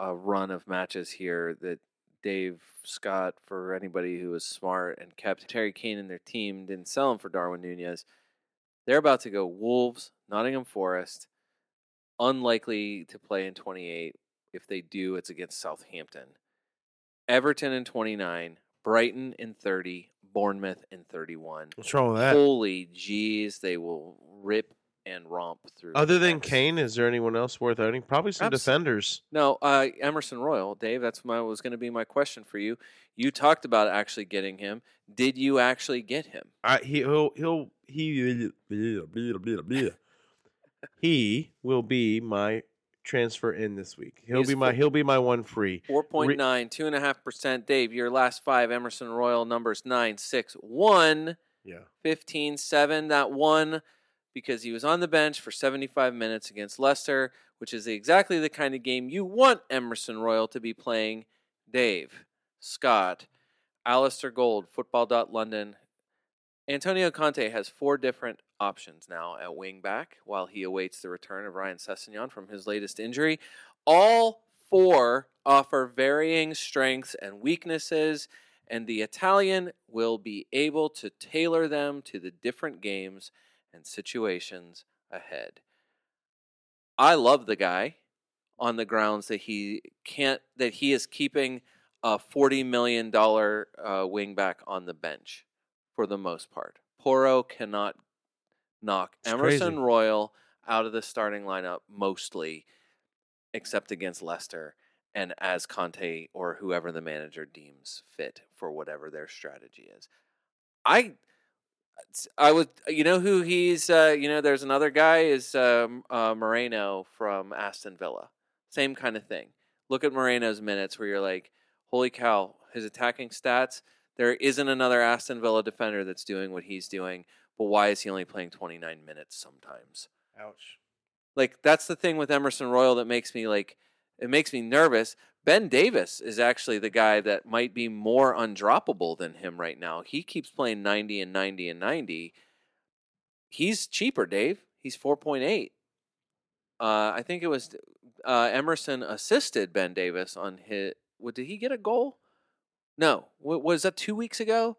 a run of matches here that Dave Scott, for anybody who was smart and kept Harry Kane in their team, didn't sell him for Darwin Núñez. They're about to go Wolves, Nottingham Forest, unlikely to play in twenty-eight. If they do, it's against Southampton. Everton in twenty-nine, Brighton in thirty, Bournemouth in thirty-one. What's wrong with that? Holy jeez, they will rip and romp through. Other than Kane, is there anyone else worth owning? Probably some Absolutely. defenders. No, uh, Emerson Royal, Dave, that's my was going to be my question for you. You talked about actually getting him. Did you actually get him? Uh, he, he'll, he'll, he, he will be my transfer in this week. He'll He's be my he'll be my one free. four point nine, two and a half percent. Dave, your last five Emerson Royal numbers nine, six, one. Yeah. Fifteen, seven. That one because he was on the bench for seventy-five minutes against Leicester, which is exactly the kind of game you want Emerson Royal to be playing. Dave, Scott, Alistair Gold, football dot london. Antonio Conte has four different options now at wing back while he awaits the return of Ryan Sessegnon from his latest injury. All four offer varying strengths and weaknesses, and the Italian will be able to tailor them to the different games and situations ahead. I love the guy on the grounds that he can't that he is keeping a forty million dollars uh, wing back on the bench. For the most part, Porro cannot knock it's Emerson crazy. Royal out of the starting lineup mostly, except against Leicester and as Conte or whoever the manager deems fit for whatever their strategy is. I, I would, you know who he's, uh, you know, there's another guy is uh, uh, Moreno from Aston Villa. Same kind of thing. Look at Moreno's minutes where you're like, holy cow, his attacking stats. There isn't another Aston Villa defender that's doing what he's doing, but why is he only playing twenty-nine minutes sometimes? Ouch. Like, that's the thing with Emerson Royal that makes me, like, it makes me nervous. Ben Davis is actually the guy that might be more undroppable than him right now. He keeps playing ninety and ninety and ninety. He's cheaper, Dave. He's four point eight. Uh, I think it was uh, Emerson assisted Ben Davis on his... What, did he get a goal? No, was that two weeks ago?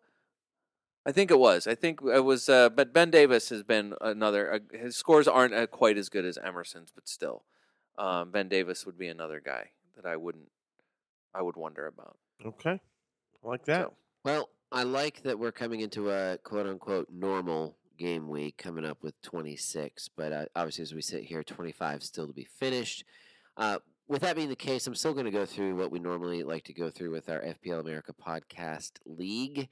I think it was. I think it was. Uh, but Ben Davis has been another. Uh, his scores aren't quite as good as Emerson's, but still, um, Ben Davis would be another guy that I wouldn't. I would wonder about. Okay, I like that. So. Well, I like that we're coming into a quote unquote normal game week, coming up with twenty-six. But uh, obviously, as we sit here, twenty-five still to be finished. Uh, With that being the case, I'm still going to go through what we normally like to go through with our F P L America Podcast League.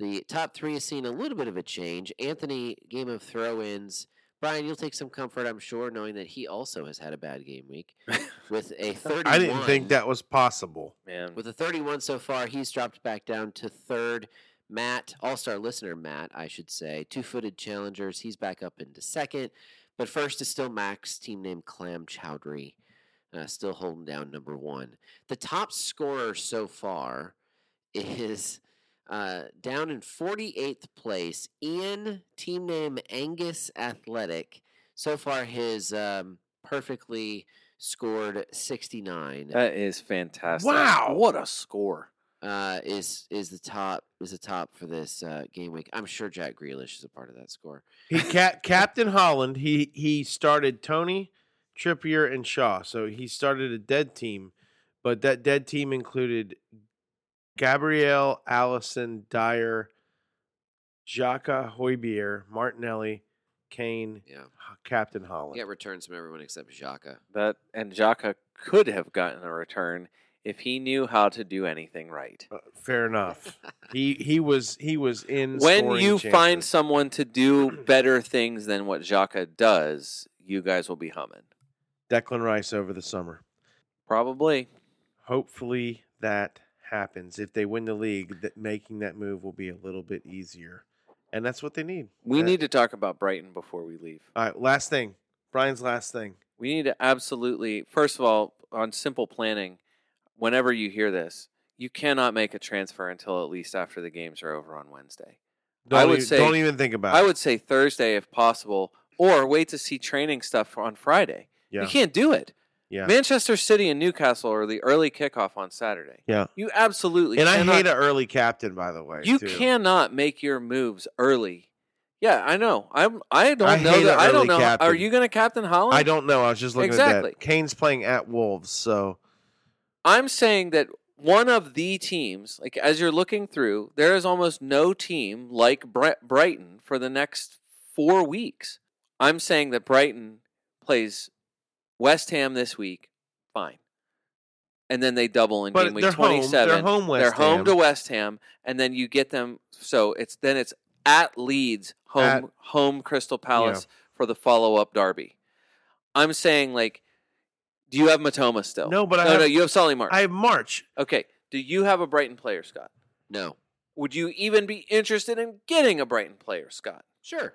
The top three has seen a little bit of a change. Anthony, game of throw-ins. Brian, you'll take some comfort, I'm sure, knowing that he also has had a bad game week. With a thirty-one. I didn't think that was possible. Man. With a thirty-one so far, he's dropped back down to third. Matt, all-star listener Matt, I should say. Two-footed challengers, he's back up into second. But first is still Max, team name Clam Chowdhury. Uh, still holding down number one. The top scorer so far is uh, down in forty-eighth place. Ian, team name Angus Athletic. So far, his um, perfectly scored sixty-nine. That is fantastic! Wow, what a score! Uh, is is the top is the top for this uh, game week? I'm sure Jack Grealish is a part of that score. He cap- Captain Haaland. He he started Toney, Trippier, and Shaw. So he started a dead team, but that dead team included Gabriel, Allison, Dyer, Xhaka, Højbjerg, Martinelli, Kane, yeah. Captain Haaland. He got returns from everyone except Xhaka. That, and Xhaka could have gotten a return if he knew how to do anything right. Uh, fair enough. he he was he was in When you chances. Find someone to do better things than what Xhaka does, you guys will be humming. Declan Rice over the summer. Probably. Hopefully that happens. If they win the league, that making that move will be a little bit easier. And that's what they need. We that. need to talk about Brighton before we leave. All right, last thing. Brian's last thing. We need to absolutely, first of all, on simple planning, whenever you hear this, you cannot make a transfer until at least after the games are over on Wednesday. Don't I would even, say, don't even think about I it. I would say Thursday if possible, or wait to see training stuff on Friday. Yeah. You can't do it. Yeah. Manchester City and Newcastle are the early kickoff on Saturday. Yeah. You absolutely and cannot. And I hate an early captain, by the way. You too. Cannot make your moves early. Yeah, I know. I'm, I don't I know that. I don't know. Captain. Are you going to captain Haaland? I don't know. I was just looking exactly. at that. Kane's playing at Wolves, so. I'm saying that one of the teams, like as you're looking through, there is almost no team like Bre- Brighton for the next four weeks. I'm saying that Brighton plays West Ham this week, fine. And then they double in but game week twenty-seven. Home. They're home West They're home Ham. to West Ham, and then you get them. So it's then it's at Leeds, home at, home Crystal Palace yeah. for the follow-up derby. I'm saying, like, do you have Matoma still? No, but no, I no, have... No, you have Solly March. I have March. Okay. Do you have a Brighton player, Scott? No. Would you even be interested in getting a Brighton player, Scott? Sure.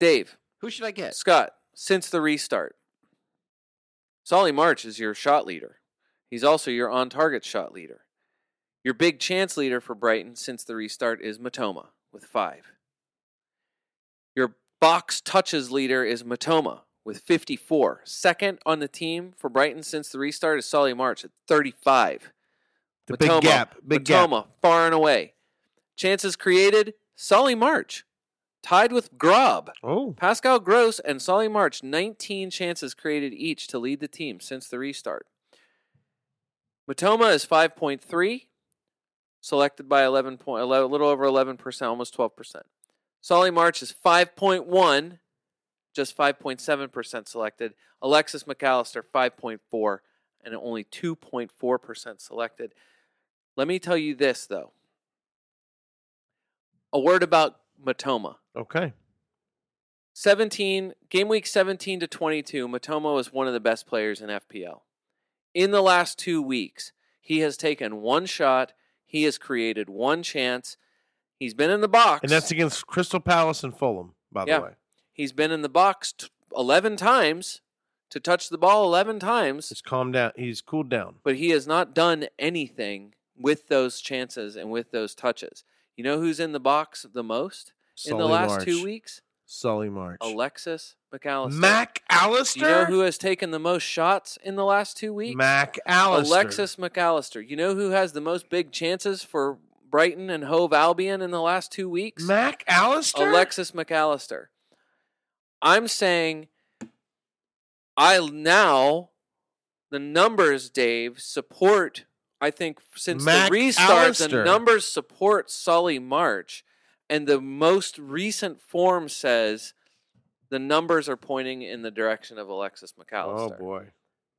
Dave. Who should I get? Scott, since the restart, Solly March is your shot leader. He's also your on-target shot leader. Your big chance leader for Brighton since the restart is Matoma with five. Your box touches leader is Matoma with fifty-four. Second on the team for Brighton since the restart is Solly March at thirty-five. The Matoma, big gap. Big Matoma, gap. Far and away. Chances created, Solly March. Tied with Grob. Oh. Pascal Gross and Solly March, nineteen chances created each to lead the team since the restart. Matoma is five point three, selected by eleven point, a little over eleven percent, almost twelve percent. Solly March is five point one, just five point seven percent selected. Alexis Mac Allister, five point four, and only two point four percent selected. Let me tell you this, though. A word about Matoma. Okay. seventeen, game week seventeen to twenty-two, Matoma was one of the best players in F P L. In the last two weeks, he has taken one shot. He has created one chance. He's been in the box. And that's against Crystal Palace and Fulham, by yeah. the way. He's been in the box t- eleven times to touch the ball eleven times. He's calmed down. He's cooled down. But he has not done anything with those chances and with those touches. You know who's in the box the most Solly in the last March. two weeks? Solly March. Alexis Mac Allister. Mac Allister? You know who has taken the most shots in the last two weeks? Mac Allister. Alexis Mac Allister. You know who has the most big chances for Brighton and Hove Albion in the last two weeks? Mac Allister? Alexis Mac Allister. I'm saying I now, the numbers, Dave, support... I think since Mac the restart, Allister. the numbers support Solly March, and the most recent form says the numbers are pointing in the direction of Alexis Mac Allister. Oh, boy.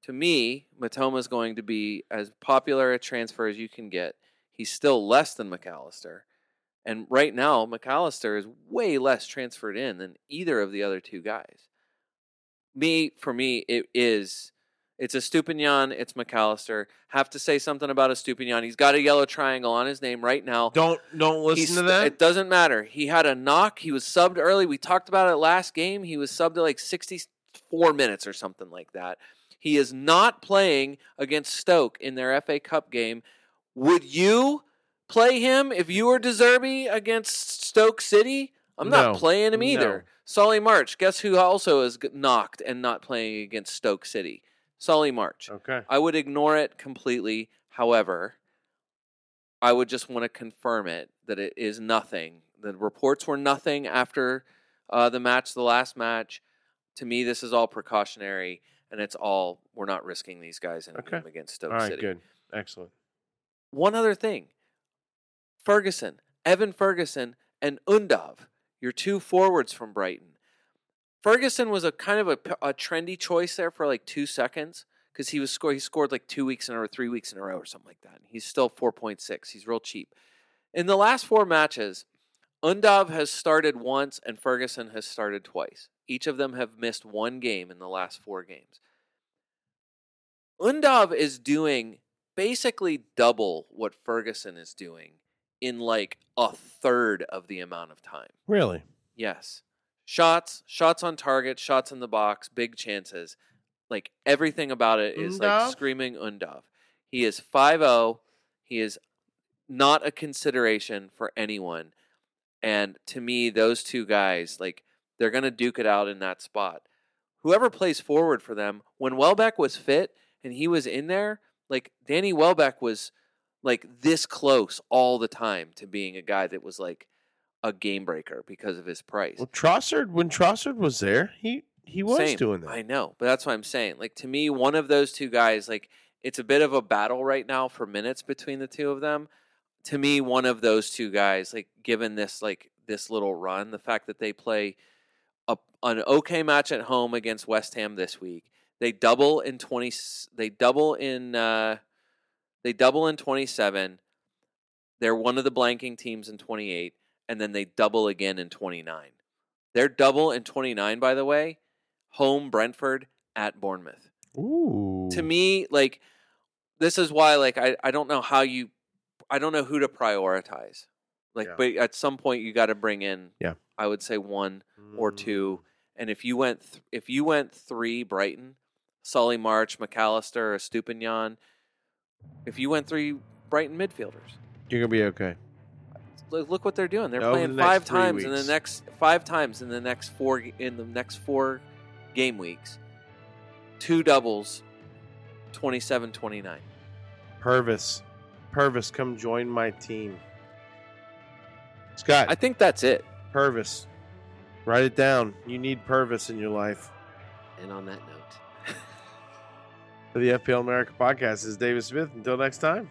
To me, Matoma is going to be as popular a transfer as you can get. He's still less than Mac Allister. And right now, Mac Allister is way less transferred in than either of the other two guys. Me, for me, it is... It's Estupinian, it's Mac Allister. Have to say something about Estupinian. He's got a yellow triangle on his name right now. Don't don't listen He's, to that. It doesn't matter. He had a knock. He was subbed early. We talked about it last game. He was subbed at like sixty-four minutes or something like that. He is not playing against Stoke in their F A Cup game. Would you play him if you were De Zerbi against Stoke City? I'm no, not playing him either. No. Solly March, guess who also is knocked and not playing against Stoke City? Solly March. Okay. I would ignore it completely. However, I would just want to confirm it, that it is nothing. The reports were nothing after uh, the match, the last match. To me, this is all precautionary, and it's all, we're not risking these guys in okay. a game against Stoke City. All right, City. good. Excellent. One other thing. Ferguson, Evan Ferguson, and Undav, your two forwards from Brighton. Ferguson was a kind of a, a trendy choice there for like two seconds because he was score he scored like two weeks in a row, three weeks in a row, or something like that. And he's still four point six. He's real cheap. In the last four matches, Undav has started once and Ferguson has started twice. Each of them have missed one game in the last four games. Undav is doing basically double what Ferguson is doing in like a third of the amount of time. Really? Yes. Shots, shots on target, shots in the box, big chances. Like, everything about it is, Undav? like, screaming Undav. He is five oh. He is not a consideration for anyone. And to me, those two guys, like, they're going to duke it out in that spot. Whoever plays forward for them, when Welbeck was fit and he was in there, like, Danny Welbeck was, like, this close all the time to being a guy that was, like, a game breaker because of his price. Well, Trossard, when Trossard was there, he, he was Same. doing that. I know, but that's what I'm saying. Like, to me, one of those two guys, like, It's a bit of a battle right now for minutes between the two of them. To me, one of those two guys, like given this like this little run, the fact that they play a, an okay match at home against West Ham this week, they double in twenty. They double in. Uh, they double in twenty-seven. They're one of the blanking teams in twenty-eight, and then they double again in twenty-nine. They're double in twenty-nine, by the way. Home Brentford at Bournemouth. Ooh. To me, like this is why, like I, I don't know how you. I don't know who to prioritize. Like, yeah. But at some point you got to bring in, yeah. I would say one mm. or two. And if you went, th- if you went three Brighton, Solly March, Mac Allister, or Stupinian, if you went three Brighton midfielders, you're going to be okay. Look, look what they're doing. They're Over playing the five times weeks. in the next five times in the next four, in the next four game weeks, two doubles, twenty-seven, twenty-nine. Purvis. Purvis, come join my team. Scott. I think that's it. Purvis. Write it down. You need Purvis in your life. And on that note. For the F P L America podcast, this is David Smith. Until next time.